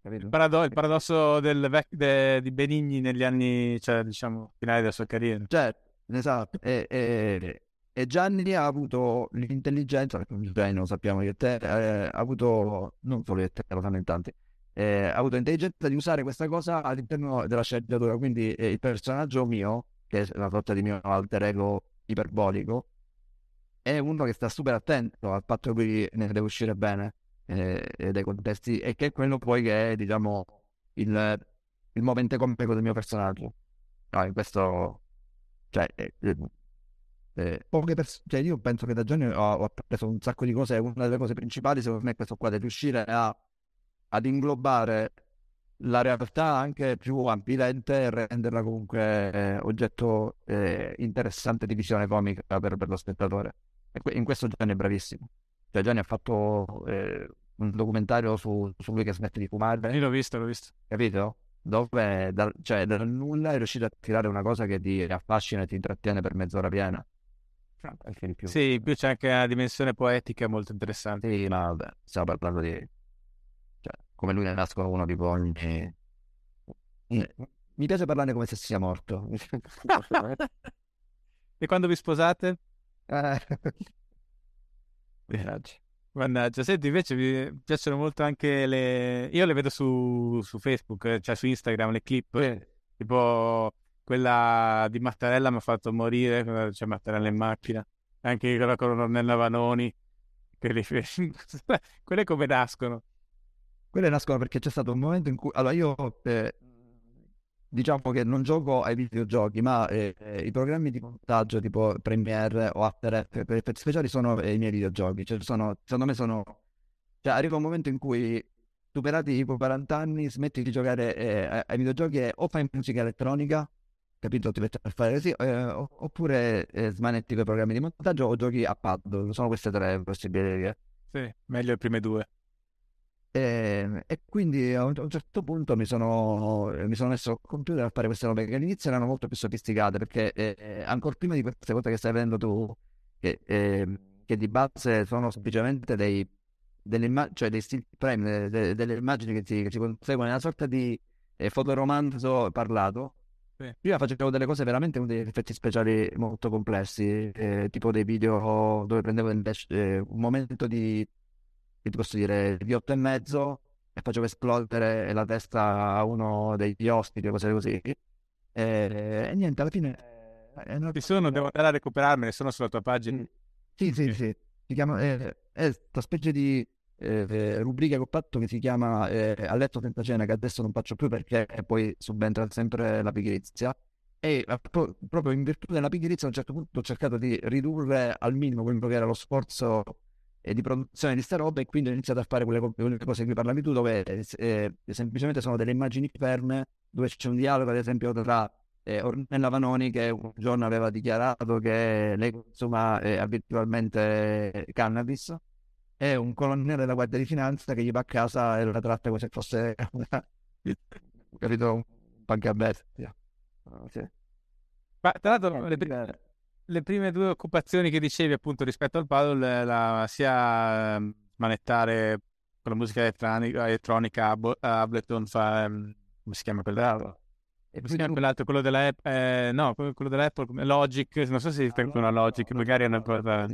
Capito? Il, parado- il paradosso del vec- de- di Benigni negli anni, cioè diciamo, finali della sua carriera. Certo, esatto. E, e, e Gianni ha avuto l'intelligenza, Gianni lo sappiamo io e te, eh, ha avuto, non solo io e te, lo sanno in tanti, eh, ha avuto l'intelligenza di usare questa cosa all'interno della sceneggiatura. Quindi eh, il personaggio mio, che è una sorta di mio alter ego iperbolico, è uno che sta super attento al fatto che ne deve uscire bene eh, eh, dai contesti, e che è quello poi che è, diciamo, il, il movente comico del mio personaggio. No, in questo, cioè, eh, eh, poche pers- cioè io penso che da Gianni ho, ho appreso un sacco di cose. Una delle cose principali secondo me è questo qua, di riuscire a, ad inglobare la realtà anche più ambivalente e renderla comunque eh, oggetto eh, interessante di visione comica per, per lo spettatore. E in questo Gianni è bravissimo. Cioè Gianni ha fatto eh, un documentario su, su lui che smette di fumare. Io l'ho visto, l'ho visto. Capito? Dove da, cioè, da nulla è riuscito a tirare una cosa che ti affascina e ti intrattiene per mezz'ora piena. Anche di più. Sì, in più c'è anche una dimensione poetica molto interessante. Sì, ma vabbè, stiamo parlando di... Cioè, come lui ne nascono uno tipo ogni... Mi piace parlarne come se sia morto. E quando vi sposate? Mannaggia. Mannaggia. Senti, invece mi piacciono molto anche le... Io le vedo su, su Facebook, cioè su Instagram, le clip. Eh. Tipo quella di Mattarella mi ha fatto morire, c'è cioè Mattarella in macchina. Anche quella con Ornella Vanoni. Quelli... Quelle come nascono? Quelle nascono perché c'è stato un momento in cui... Allora io... Eh... Diciamo che non gioco ai videogiochi, ma eh, i programmi di montaggio tipo Premiere o After Effects per effetti speciali sono eh, i miei videogiochi. Cioè sono, secondo me sono... Cioè arriva un momento in cui, superati i quaranta anni, smetti di giocare eh, ai videogiochi e o fai musica elettronica, capito? Ti metti a fare così, eh, oppure eh, smanetti quei programmi di montaggio o giochi a paddle. Sono queste tre possibilità. Sì, meglio le prime due. E, e quindi a un, a un certo punto mi sono, mi sono messo al computer a fare queste robe che all'inizio erano molto più sofisticate, perché eh, ancora prima di queste cose che stai vedendo tu, che, eh, che di base sono semplicemente dei, delle immag- cioè dei still frame, de, de, delle immagini che si, che si conseguono, una sorta di eh, fotoromanzo parlato. Sì. Prima facevo delle cose veramente con degli effetti speciali molto complessi, eh, tipo dei video dove prendevo eh, un momento di, che ti posso dire, di otto e mezzo, e facevo esplodere la testa a uno degli ospiti o cose così. E, e niente, alla fine Eh, non ci sono, devo andare a recuperarmene, sono sulla tua pagina. Sì, sì, sì. Si chiama, eh, è questa specie di eh, rubrica che ho fatto che si chiama eh, A letto senza cena, che adesso non faccio più perché poi subentra sempre la pigrizia. E pro- proprio in virtù della pigrizia a un certo punto ho cercato di ridurre al minimo quello che era lo sforzo e di produzione di sta roba, e quindi ho iniziato a fare quelle, co- quelle cose di cui parlavi tu, dove eh, semplicemente sono delle immagini ferme dove c'è un dialogo, ad esempio tra eh, Ornella Vanoni, che un giorno aveva dichiarato che lei consuma eh, abitualmente cannabis, e un colonnello della Guardia di Finanza che gli va a casa e la tratta come se fosse una... capito, un panca bestia. Oh, sì. Ma tra l'altro le prime... le prime due occupazioni che dicevi appunto rispetto al paddle, la, sia manettare con la musica elettronica a Bo- Ableton, fa, um, come si chiama quell'altro? Come si chiama quell'altro? Quello della App- eh, no, quello dell'Apple, Logic, non so se esiste una Logic, magari è una cosa...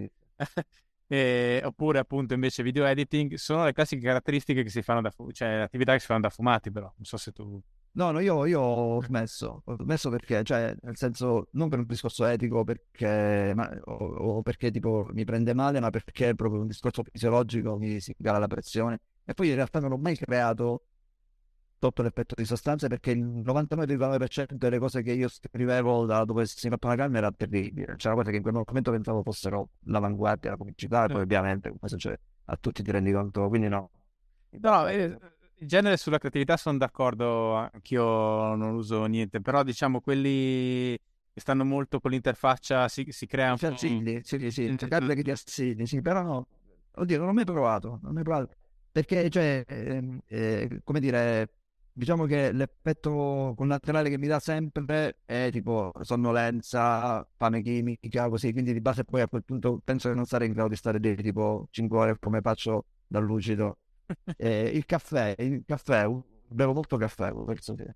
e, oppure appunto invece video editing, sono le classiche caratteristiche che si fanno da fu- cioè attività che si fanno da fumati, però non so se tu... No, no, io, io ho smesso, ho smesso perché, cioè, nel senso, non per un discorso etico, perché, ma, o, o perché tipo mi prende male, ma perché proprio un discorso fisiologico, mi si cala la pressione. E poi in realtà non ho mai creato sotto l'effetto di sostanze, perché il novantanove virgola nove per cento delle cose che io scrivevo da dove si fa la calma era terribile. C'era cosa che in quel momento pensavo fossero l'avanguardia, la pubblicità, e poi ovviamente, come succede a tutti, ti rendi conto, quindi no. No, eh... in genere sulla creatività sono d'accordo, anch'io non uso niente, però diciamo quelli che stanno molto con l'interfaccia si, si crea un po'... Sì, sì, sì, cercate che ti assidi, sì, però no, oddio, non ho mai provato, non ho mai provato, perché, cioè, eh, eh, come dire, diciamo che l'effetto collaterale che mi dà sempre è tipo sonnolenza, fame chimica, così, quindi di base poi a quel punto penso che non sarei in grado di stare lì tipo cinque ore come faccio dal lucido. Eh, il caffè, il caffè, bevo molto caffè, penso che...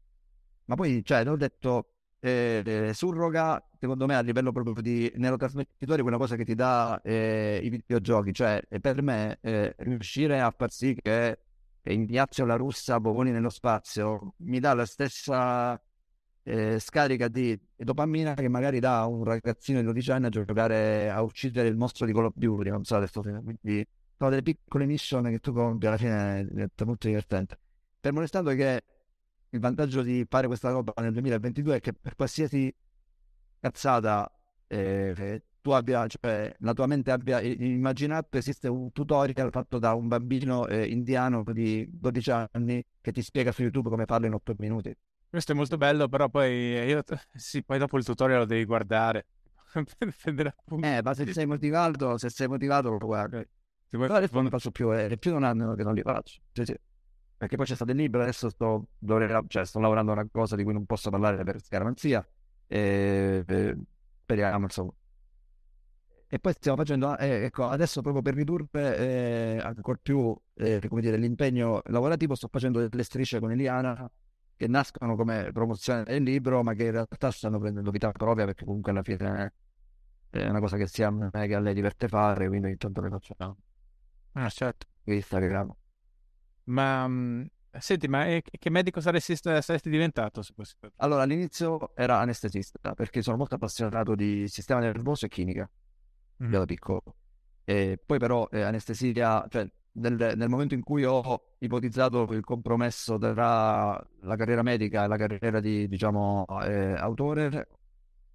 ma poi, cioè, l'ho detto, eh, eh, surroga, secondo me, a livello proprio di neurotrasmettitori, quella cosa che ti dà eh, i videogiochi, cioè, per me, eh, riuscire a far sì che impiazzo la russa Bovoni nello spazio mi dà la stessa eh, scarica di dopamina che magari dà un ragazzino di dodici anni a giocare a uccidere il mostro di Call of Duty, non so adesso, quindi... sono delle piccole missioni che tu compi, alla fine è molto divertente. Fermo restando che il vantaggio di fare questa roba nel duemilaventidue è che per qualsiasi cazzata eh, tu abbia, cioè la tua mente abbia immaginato, esiste un tutorial fatto da un bambino eh, indiano di dodici anni che ti spiega su YouTube come farlo in otto minuti. Questo è molto bello, però poi io sì, poi dopo il tutorial lo devi guardare per prendere appunti. Eh, ma se sei motivato, se sei motivato lo guardi. Però adesso non faccio più, è eh, più di un anno che non li faccio, cioè, sì. Perché poi c'è stato il libro, adesso sto, dovrei, cioè, sto lavorando a una cosa di cui non posso parlare per scaramanzia, e, e, speriamo, insomma. E poi stiamo facendo, eh, ecco, adesso proprio per ridurre eh, ancora più eh, come dire, l'impegno lavorativo, sto facendo delle strisce con Eliana che nascono come promozione del libro, ma che in realtà stanno prendendo vita propria, perché comunque alla fine è una cosa che sia a me che a lei diverte fare, quindi ogni tanto le facciamo. Ah, certo. Ma um, senti, ma eh, che medico saresti, saresti diventato se fosse... Allora, all'inizio era anestesista, perché sono molto appassionato di sistema nervoso e chimica, mm-hmm. da piccolo. E poi però eh, anestesia, cioè nel, nel momento in cui ho ipotizzato il compromesso tra la carriera medica e la carriera di, diciamo, eh, autore,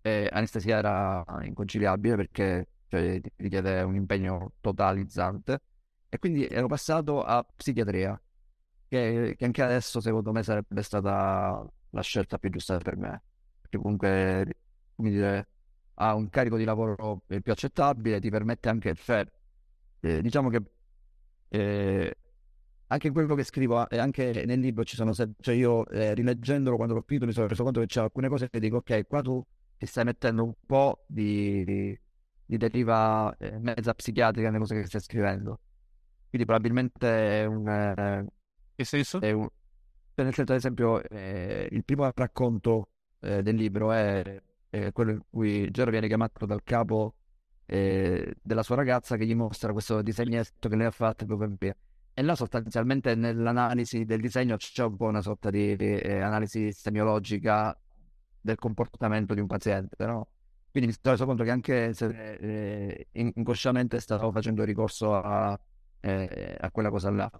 eh, anestesia era inconciliabile, perché cioè richiede un impegno totalizzante. E quindi ero passato a psichiatria, che, che anche adesso secondo me sarebbe stata la scelta più giusta per me, perché comunque, come dire, ha un carico di lavoro più accettabile, ti permette anche, cioè, eh, diciamo che eh, anche quello che scrivo, eh, anche nel libro ci sono, cioè io eh, rileggendolo quando l'ho finito mi sono reso conto che c'è alcune cose che dico, ok, qua tu ti stai mettendo un po' di, di, di deriva eh, mezza psichiatrica nelle cose che stai scrivendo. Quindi probabilmente è un... Eh, che senso? È un, per esempio, ad esempio eh, il primo racconto eh, del libro è, è quello in cui Gero viene chiamato dal capo eh, della sua ragazza, che gli mostra questo disegnetto che lei ha fatto e, e là sostanzialmente nell'analisi del disegno c'è un po' una sorta di, di eh, analisi semiologica del comportamento di un paziente, no? Quindi mi sono reso conto che anche se, eh, inconsciamente stavo facendo ricorso a, eh, a quella cosa là.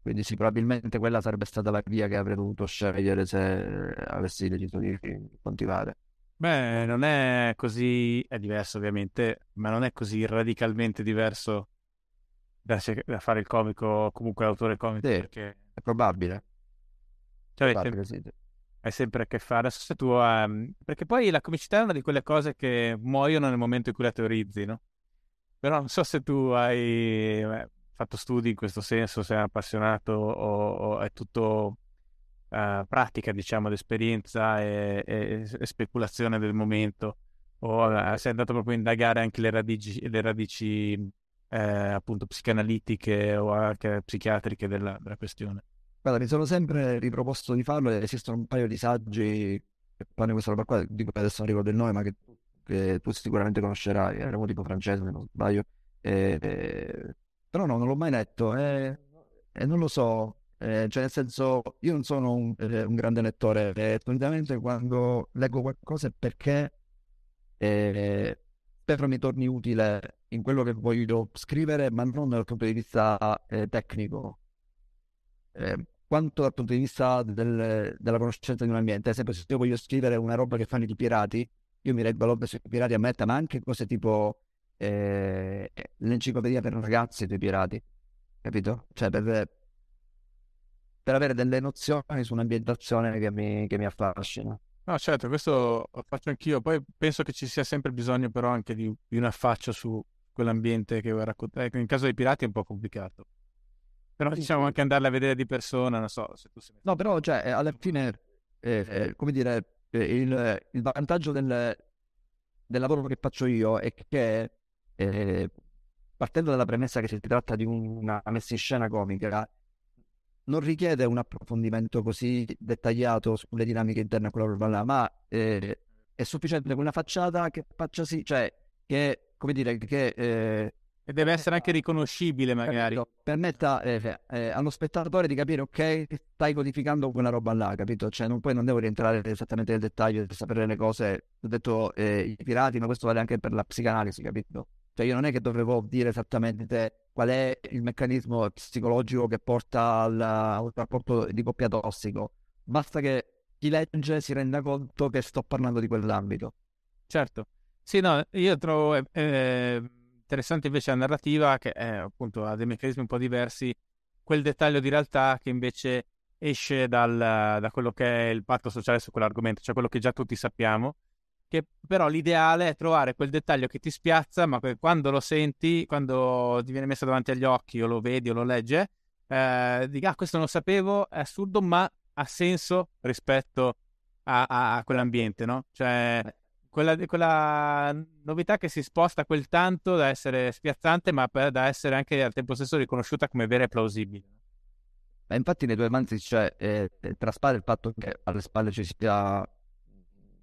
Quindi sì, probabilmente quella sarebbe stata la via che avrei dovuto scegliere se avessi deciso di continuare. Beh, non è così, è diverso ovviamente, ma non è così radicalmente diverso da, da fare il comico, comunque l'autore comico. Sì, perché... è probabile. Cioè, probabile, sempre... sì. Hai sempre a che fare, adesso se tu um, perché poi la comicità è una di quelle cose che muoiono nel momento in cui la teorizzi, no? Però non so se tu hai eh, fatto studi in questo senso, sei appassionato o, o è tutto uh, pratica, diciamo, d'esperienza e, e, e speculazione del momento, o uh, sei andato proprio a indagare anche le radici, le radici eh, appunto psicanalitiche o anche psichiatriche della, della questione. Guarda, mi sono sempre riproposto di farlo, esistono un paio di saggi che fanno questa roba qua, di cui adesso non ricordo il nome, ma che, che tu sicuramente conoscerai, era un tipo francese se non sbaglio, e, e... però no, non l'ho mai letto e, e non lo so, e, cioè nel senso io non sono un, un grande lettore e solitamente quando leggo qualcosa è perché e, spero mi torni utile in quello che voglio scrivere, ma non dal punto di vista eh, tecnico. Eh, Quanto dal punto di vista del, della conoscenza di un ambiente, ad esempio, se io voglio scrivere una roba che fanno i pirati, io mi leggo roba sui pirati a metà, ma anche cose tipo eh, l'enciclopedia per ragazzi dei pirati, capito? Cioè, per, per avere delle nozioni su un'ambientazione che mi, che mi affascina. No, certo, questo lo faccio anch'io. Poi penso che ci sia sempre bisogno, però, anche di, di un affaccio su quell'ambiente che vuoi raccontare. In caso dei pirati è un po' complicato. Però diciamo anche andarla a vedere di persona, non so se tu sei... No, però cioè alla fine, eh, eh, come dire, eh, il, il vantaggio del, del lavoro che faccio io è che eh, partendo dalla premessa che si tratta di una messa in scena comica, non richiede un approfondimento così dettagliato sulle dinamiche interne a quella roba là, ma eh, è sufficiente quella facciata che faccia sì, cioè che, come dire, che... Eh, e deve essere anche riconoscibile magari. Capito? Permetta eh, eh, allo spettatore di capire, ok, stai codificando quella roba là, capito? Cioè non, poi non devo rientrare esattamente nel dettaglio per sapere le cose. Ho detto eh, i pirati, ma questo vale anche per la psicanalisi, capito? Cioè io non è che dovevo dire esattamente qual è il meccanismo psicologico che porta al, al rapporto di coppia tossico. Basta che chi legge si renda conto che sto parlando di quell'ambito. Certo. Sì, no, io trovo... Eh, eh... interessante invece la narrativa che è, appunto ha dei meccanismi un po' diversi, quel dettaglio di realtà che invece esce dal, da quello che è il patto sociale su quell'argomento, cioè quello che già tutti sappiamo, che però l'ideale è trovare quel dettaglio che ti spiazza, ma quando lo senti, quando ti viene messo davanti agli occhi o lo vedi o lo leggi, eh, dici ah questo non lo sapevo, è assurdo ma ha senso rispetto a, a, a quell'ambiente, no? Cioè... Quella, quella novità che si sposta quel tanto da essere spiazzante, ma per, da essere anche al tempo stesso riconosciuta come vera e plausibile. Ma infatti nei tuoi romanzi cioè, eh, traspare il fatto che alle spalle ci sia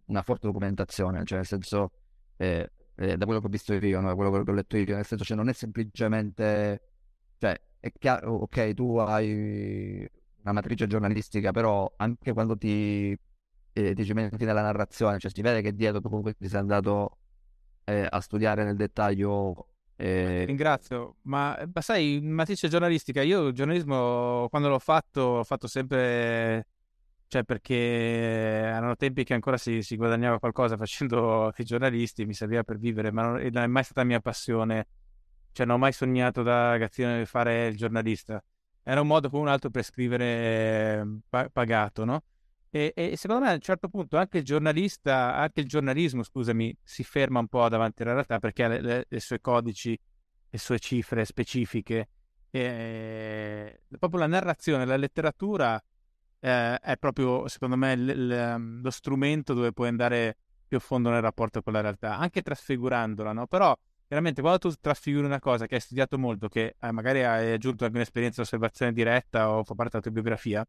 una forte documentazione, cioè nel senso, eh, eh, da quello che ho visto io, no? Da quello che ho letto io, nel senso, cioè non è semplicemente, cioè è chiaro, ok, tu hai una matrice giornalistica, però anche quando ti... E ti metti nella narrazione, cioè si vede che dietro comunque ti sei andato eh, a studiare nel dettaglio. Eh... Ringrazio, ma, ma sai, matrice giornalistica, io il giornalismo quando l'ho fatto, l'ho fatto sempre, cioè perché erano tempi che ancora si, si guadagnava qualcosa facendo i giornalisti, mi serviva per vivere, ma non, non è mai stata mia passione, cioè non ho mai sognato da ragazzino di fare il giornalista, era un modo come un altro per scrivere pa- pagato, no? E, e secondo me a un certo punto anche il giornalista, anche il giornalismo, scusami, si ferma un po' davanti alla realtà perché ha le, le, le sue codici, le sue cifre specifiche. E, proprio la narrazione, la letteratura eh, è proprio, secondo me, l, l, lo strumento dove puoi andare più a fondo nel rapporto con la realtà, anche trasfigurandola, no? Però veramente quando tu trasfiguri una cosa che hai studiato molto, che eh, magari hai aggiunto anche un'esperienza di osservazione diretta o fa parte della tua biografia,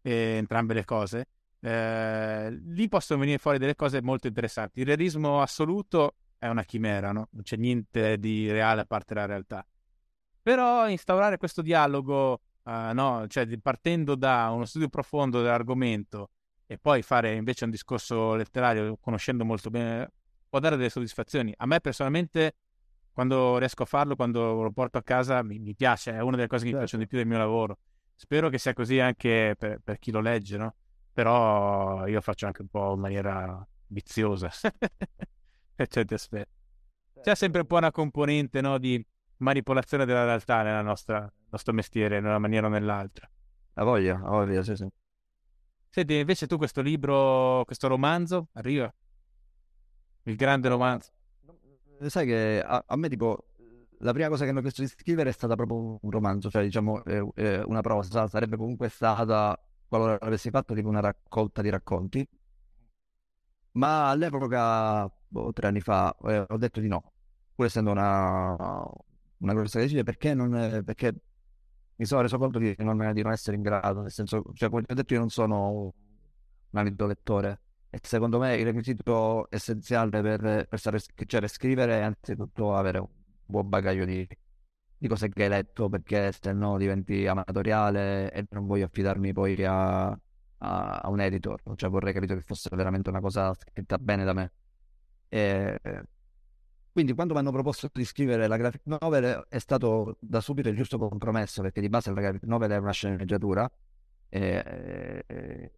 e entrambe le cose eh, lì possono venire fuori delle cose molto interessanti. Il realismo assoluto è una chimera, no? Non c'è niente di reale a parte la realtà, però instaurare questo dialogo uh, no? Cioè partendo da uno studio profondo dell'argomento e poi fare invece un discorso letterario conoscendo molto bene può dare delle soddisfazioni. A me personalmente, quando riesco a farlo, quando lo porto a casa, mi, mi piace, è una delle cose che mi piacciono di più del mio lavoro. Spero che sia così anche per, per chi lo legge, no? Però io faccio anche un po' in maniera viziosa per certi aspetti. C'è sempre un po' una componente, no, di manipolazione della realtà nella nostra nostro mestiere, in una maniera o nell'altra. A voglia, a voglia, sì, sì. Senti, invece tu questo libro, questo romanzo, arriva? Il grande romanzo. Sai che a, a me, tipo, la prima cosa che mi ha chiesto di scrivere è stata proprio un romanzo, cioè, diciamo, eh, eh, una prosa. Sarebbe comunque stata, qualora l'avessi fatto, tipo una raccolta di racconti. Ma all'epoca, boh, tre anni fa, eh, ho detto di no, pur essendo una... una grossa decisione, perché non perché mi sono reso conto di non, di non essere in grado, nel senso, cioè, come ho detto, io non sono un avido lettore e secondo me il requisito essenziale per, per stare, cioè, scrivere è anzitutto avere un buon bagaglio di, di cose che hai letto, perché se no diventi amatoriale e non voglio affidarmi poi a, a, a un editor, cioè vorrei capire che fosse veramente una cosa scritta bene da me. E quindi quando mi hanno proposto di scrivere la graphic novel è stato da subito il giusto compromesso, perché di base la graphic novel è una sceneggiatura eh, eh,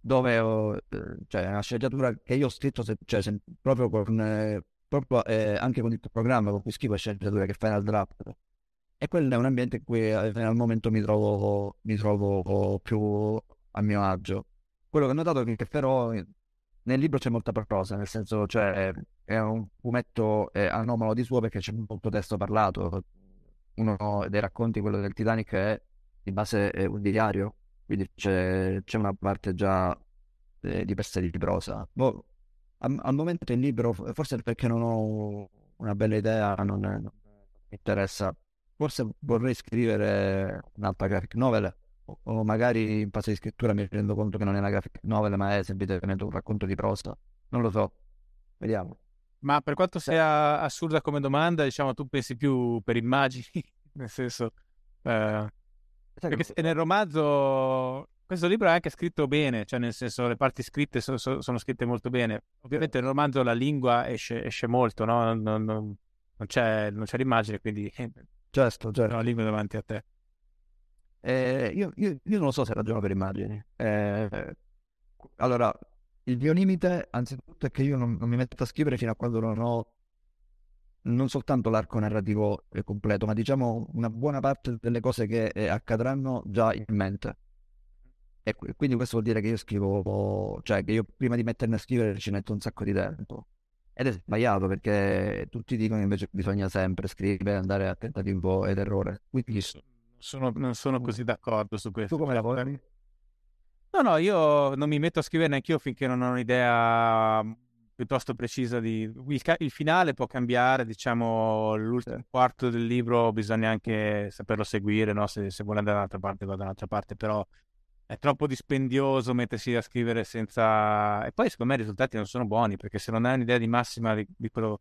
dove ho, cioè, è una sceneggiatura che io ho scritto se, cioè, se, proprio, con, eh, proprio eh, anche con il programma con cui scrivo sceneggiatura, che è Final Draft, e quello è un ambiente in cui eh, al momento mi trovo, mi trovo più a mio agio. Quello che ho notato è che però nel libro c'è molta prosa, nel senso, cioè, è un fumetto eh, anomalo di suo, perché c'è molto testo parlato. Uno dei racconti, quello del Titanic, è di base è un diario, quindi c'è, c'è una parte già eh, di per sé di prosa. Boh, al, al momento il libro, forse perché non ho una bella idea, non, è, non mi interessa, forse vorrei scrivere un'altra graphic novel, o magari in fase di scrittura mi rendo conto che non è una graphic novel ma è semplicemente un racconto di prosa, non lo so, vediamo. Ma per quanto sia assurda come domanda, diciamo, tu pensi più per immagini, nel senso eh, perché se nel romanzo, questo libro è anche scritto bene, cioè nel senso le parti scritte so, so, sono scritte molto bene. Ovviamente nel romanzo la lingua esce, esce molto, no? non, non, non, c'è, non c'è l'immagine, quindi eh, certo, certo. La lingua davanti a te. Eh, io, io, io non lo so se ragiono per immagini. Eh, allora, il mio limite, anzitutto, è che io non, non mi metto a scrivere fino a quando non ho non soltanto l'arco narrativo completo, ma diciamo una buona parte delle cose che eh, accadranno già in mente. E quindi questo vuol dire che io scrivo, cioè che io prima di mettermi a scrivere ci metto un sacco di tempo. Ed è sbagliato, perché tutti dicono invece che bisogna sempre scrivere, andare a tentativo ed errore. Quindi Sono, non sono così d'accordo su questo. Tu come lavori? No, no, io non mi metto a scrivere neanche io finché non ho un'idea piuttosto precisa di... Il, ca... il finale può cambiare, diciamo, l'ultimo sì. quarto del libro bisogna anche saperlo seguire, no? Se, se vuole andare da un'altra parte, va da un'altra parte, però è troppo dispendioso mettersi a scrivere senza... E poi secondo me i risultati non sono buoni, perché se non hai un'idea di massima di, di quello...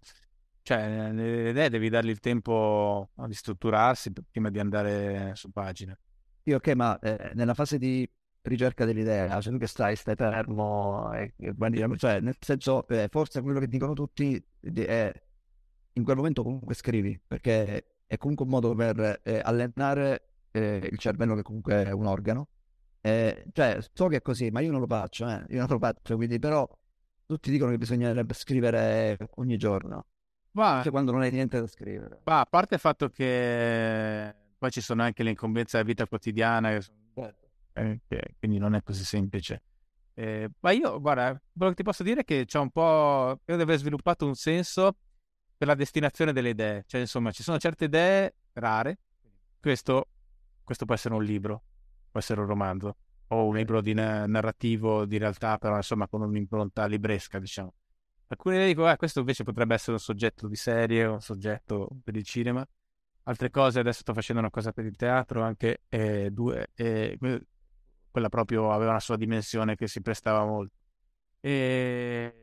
Cioè, le idee devi dargli il tempo di strutturarsi prima di andare su pagina. Sì, ok, ma eh, nella fase di ricerca dell'idea, cioè tu che stai, stai fermo, e, e, cioè, nel senso, eh, forse quello che dicono tutti è in quel momento comunque scrivi, perché è comunque un modo per eh, allenare eh, il cervello, che comunque è un organo. Eh, cioè, so che è così, ma io non lo faccio, eh, io non lo faccio, quindi però tutti dicono che bisognerebbe scrivere ogni giorno. Ma, quando non hai niente da scrivere, ma a parte il fatto che poi ci sono anche le incombenze della vita quotidiana, che sono... eh, quindi non è così semplice. Eh, ma io, guarda, quello che ti posso dire è che c'è un po'. Io devo aver sviluppato un senso per la destinazione delle idee, cioè, insomma, ci sono certe idee rare. Questo, questo può essere un libro, può essere un romanzo o un libro di na- narrativo di realtà, però insomma con un'impronta libresca, diciamo. Alcune idee dico, ah, questo invece potrebbe essere un soggetto di serie, un soggetto per il cinema. Altre cose, adesso sto facendo una cosa per il teatro, anche eh, due, eh, quella proprio aveva una sua dimensione che si prestava molto. E,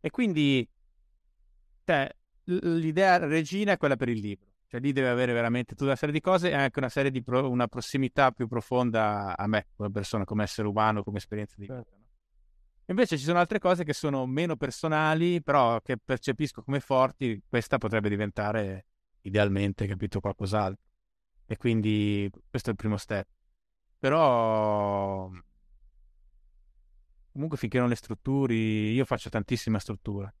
e quindi, cioè, l'idea regina è quella per il libro. Cioè lì deve avere veramente tutta una serie di cose e anche una serie di pro- una prossimità più profonda a me, come persona, come essere umano, come esperienza di vita. No? Invece ci sono altre cose che sono meno personali, però che percepisco come forti. Questa potrebbe diventare idealmente, capito, qualcos'altro. E quindi questo è il primo step. Però comunque finché non le strutturi, io faccio tantissima struttura.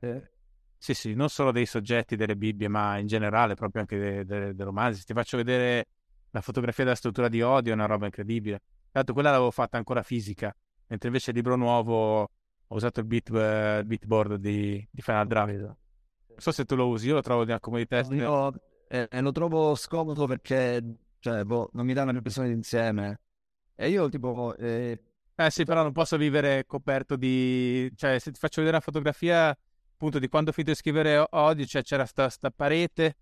Eh. Sì, sì, non solo dei soggetti, delle Bibbie, ma in generale proprio anche dei, dei, dei romanzi. Ti faccio vedere la fotografia della struttura di Odio, è una roba incredibile. Tanto quella l'avevo fatta ancora fisica, mentre invece il libro nuovo ho usato il beat, uh, beatboard di, di Final Draft. Non so se tu lo usi, io lo trovo di una comodità. No, io eh, eh, lo trovo scomodo perché cioè, boh, non mi dà una impressione d'insieme. E io tipo... Eh... eh sì, però non posso vivere coperto di... Cioè, se ti faccio vedere una fotografia... appunto di quando ho finito di scrivere Odio, cioè c'era sta, sta parete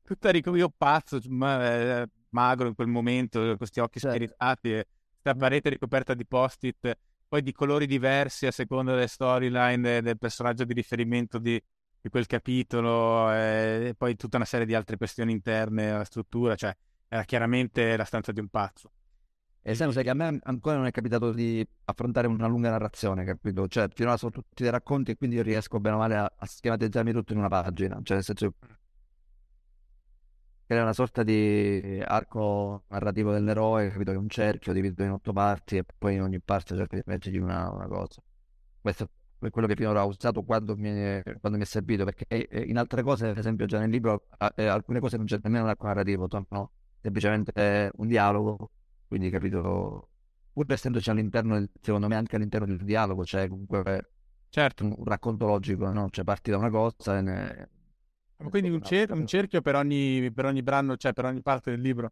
tutta ric- io pazzo ma, eh, magro in quel momento con questi occhi certo. Spiritati e sta parete ricoperta di post-it poi di colori diversi a seconda delle storyline eh, del personaggio di riferimento di, di quel capitolo eh, e poi tutta una serie di altre questioni interne alla struttura, cioè era chiaramente la stanza di un pazzo. E sai, che a me ancora non è capitato di affrontare una lunga narrazione, capito? Cioè, finora sono tutti dei racconti e quindi io riesco bene o male a, a schematizzarmi tutto in una pagina. Cioè, nel senso che è una sorta di arco narrativo dell'eroe, capito? Che è un cerchio diviso in otto parti e poi in ogni parte cerco di metterci una, una cosa. Questo è quello che finora ho usato quando mi, quando mi è servito, perché in altre cose, per esempio già nel libro, alcune cose non c'è nemmeno un arco narrativo, no? Semplicemente un dialogo. Quindi capito, pur essendoci all'interno, secondo me anche all'interno del dialogo c'è cioè comunque certo. un, un racconto logico, no? Cioè parti da una cosa e ne... Ma quindi un, cer- un cerchio per ogni, per ogni brano, cioè per ogni parte del libro?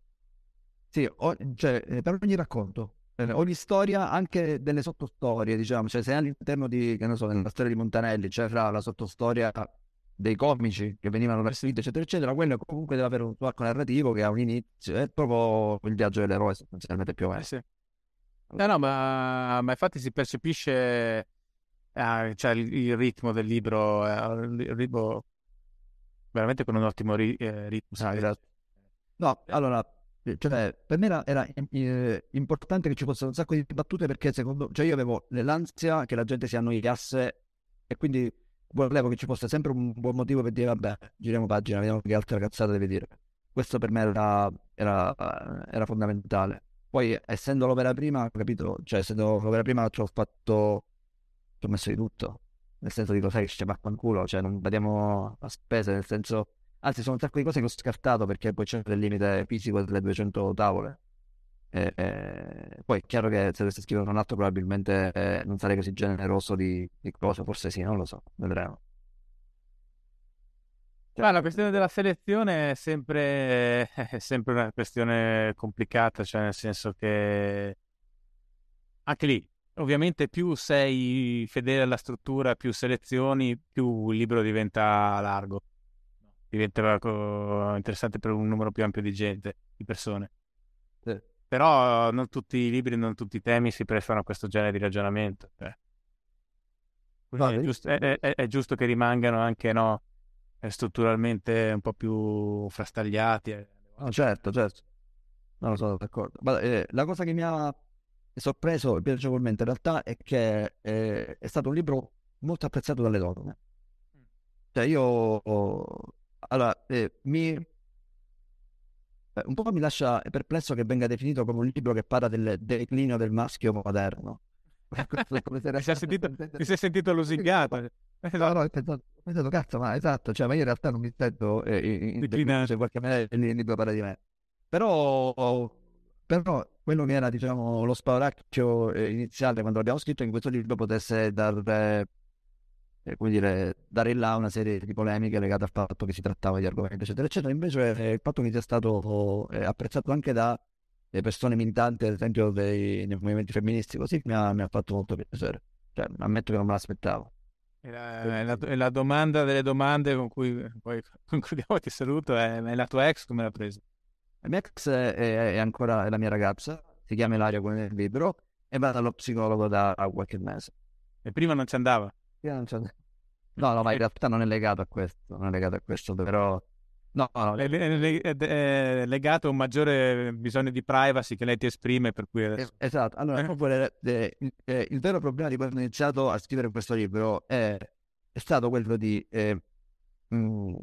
Sì, o- cioè per ogni racconto, eh, ogni storia, anche delle sottostorie, diciamo, cioè se all'interno di, che non so, nella storia di Montanelli, cioè fra la sottostoria dei comici che venivano perseguiti eccetera eccetera, quello comunque deve avere un suo arco narrativo che ha un inizio, è proprio il viaggio dell'eroe sostanzialmente più o meno. Eh sì. No no ma, ma infatti si percepisce eh, cioè il, il ritmo del libro, eh, il libro veramente con un ottimo ri, eh, ritmo ah, era... no allora cioè, per me era, era eh, importante che ci fossero un sacco di battute perché secondo cioè io avevo l'ansia che la gente si annoiasse e quindi volevo che ci fosse sempre un buon motivo per dire vabbè, giriamo pagina, vediamo che altra cazzata deve dire. Questo per me era, era, era fondamentale. Poi essendo l'opera prima, ho capito, cioè essendo l'opera prima ci ho fatto, ci ho messo di tutto. Nel senso dico, sai che c'è vaffanculo, cioè non vediamo la spesa, nel senso, anzi sono un sacco di cose che ho scartato perché poi c'è il limite fisico delle duecento tavole. E, e... poi è chiaro che se dovessi scrivere un altro probabilmente eh, non sarei così generoso di, di cose, forse sì, non lo so, vedremo. Cioè... Ma la questione della selezione è sempre, è sempre una questione complicata, cioè nel senso che anche lì ovviamente più sei fedele alla struttura, più selezioni, più il libro diventa largo, diventa interessante per un numero più ampio di gente, di persone. Sì. Però non tutti i libri, non tutti i temi si prestano a questo genere di ragionamento. Cioè. No, è, giusto, è, è, è giusto che rimangano anche no, strutturalmente un po' più frastagliati. Eh. No, certo, certo. Non lo sono d'accordo. Ma, eh, la cosa che mi ha sorpreso piacevolmente in realtà è che eh, è stato un libro molto apprezzato dalle donne. Cioè io... Ho... Allora, eh, mi... un po' mi lascia perplesso che venga definito come un libro che parla del declino del maschio moderno. Mi sei sentito, sentito lusingato. No, no, ho pensato, ho pensato cazzo, ma esatto, cioè, ma io in realtà non mi sento eh, in declinato, cioè, qualche maniera il libro parla di me. Però, però quello che era, diciamo, lo spauracchio eh, iniziale quando l'abbiamo scritto, in questo libro potesse dare, eh, come dire, dare in là una serie di polemiche legate al fatto che si trattava di argomenti eccetera eccetera, invece eh, il fatto che sia stato eh, apprezzato anche da eh, persone militanti ad esempio dei, dei movimenti femministi così mi ha, mi ha fatto molto piacere, cioè ammetto che non me l'aspettavo. È la, è la, è la domanda delle domande con cui poi concludiamo, ti saluto, è, è la tua ex come l'ha presa? La mia ex è, è, è ancora è la mia ragazza, si chiama Ilaria come nel libro, e va dallo psicologo da qualche mese e prima non ci andava. Io non c'è... No, no, ma in realtà non è legato a questo, non è legato a questo, però No, no, è, è, è, è legato a un maggiore bisogno di privacy che lei ti esprime, per cui... Adesso... Esatto, allora proprio eh, il, il vero problema di quando ho iniziato a scrivere questo libro è, è stato quello di, eh, mh,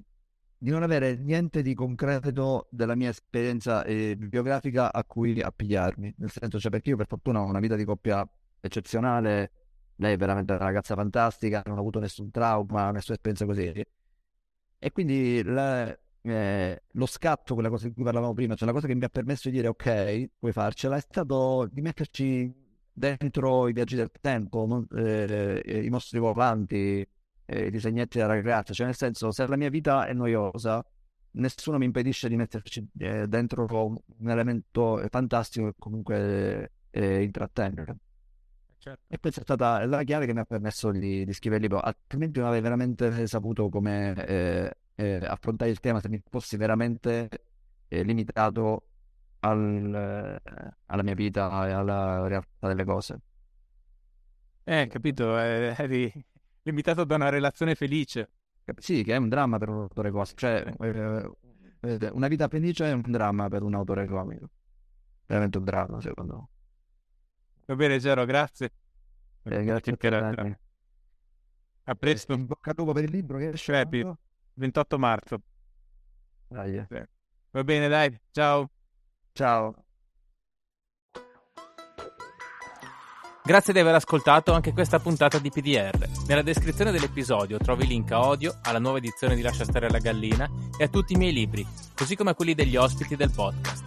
di non avere niente di concreto della mia esperienza eh, biografica a cui appigliarmi, nel senso, cioè, perché io per fortuna ho una vita di coppia eccezionale, lei è veramente una ragazza fantastica, non ho avuto nessun trauma, nessuna esperienza così, e quindi... La... Eh, lo scatto, quella cosa di cui parlavamo prima, cioè la cosa che mi ha permesso di dire ok, puoi farcela, è stato di metterci dentro i viaggi del tempo, non, eh, eh, i mostri volanti, eh, i disegnetti della ragazza, cioè nel senso, se la mia vita è noiosa nessuno mi impedisce di metterci eh, dentro un elemento fantastico che comunque eh, intrattenere. Certo. E questa è stata la chiave che mi ha permesso di, di scrivere il libro, altrimenti non avrei veramente saputo come eh, Eh, affrontare il tema se mi fossi veramente eh, limitato al, eh, alla mia vita e alla realtà delle cose. Eh, capito, eh, eri limitato da una relazione felice. Sì, che è un dramma per un autore comico, cioè eh, una vita felice è un dramma per un autore comico, veramente un dramma secondo me. Va bene Gero, grazie. Eh, grazie per la... A presto. In bocca al lupo per il libro che esce ventotto marzo. Dai. Va bene, dai. Ciao. Ciao. Grazie di aver ascoltato anche questa puntata di P D R. Nella descrizione dell'episodio trovi il link a Odio, alla nuova edizione di Lascia stare la gallina e a tutti i miei libri, così come a quelli degli ospiti del podcast.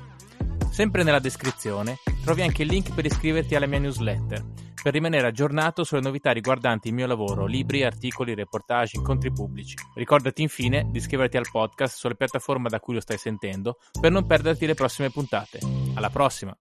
Sempre nella descrizione trovi anche il link per iscriverti alla mia newsletter, per rimanere aggiornato sulle novità riguardanti il mio lavoro, libri, articoli, reportage, incontri pubblici. Ricordati infine di iscriverti al podcast sulla piattaforma da cui lo stai sentendo per non perderti le prossime puntate. Alla prossima!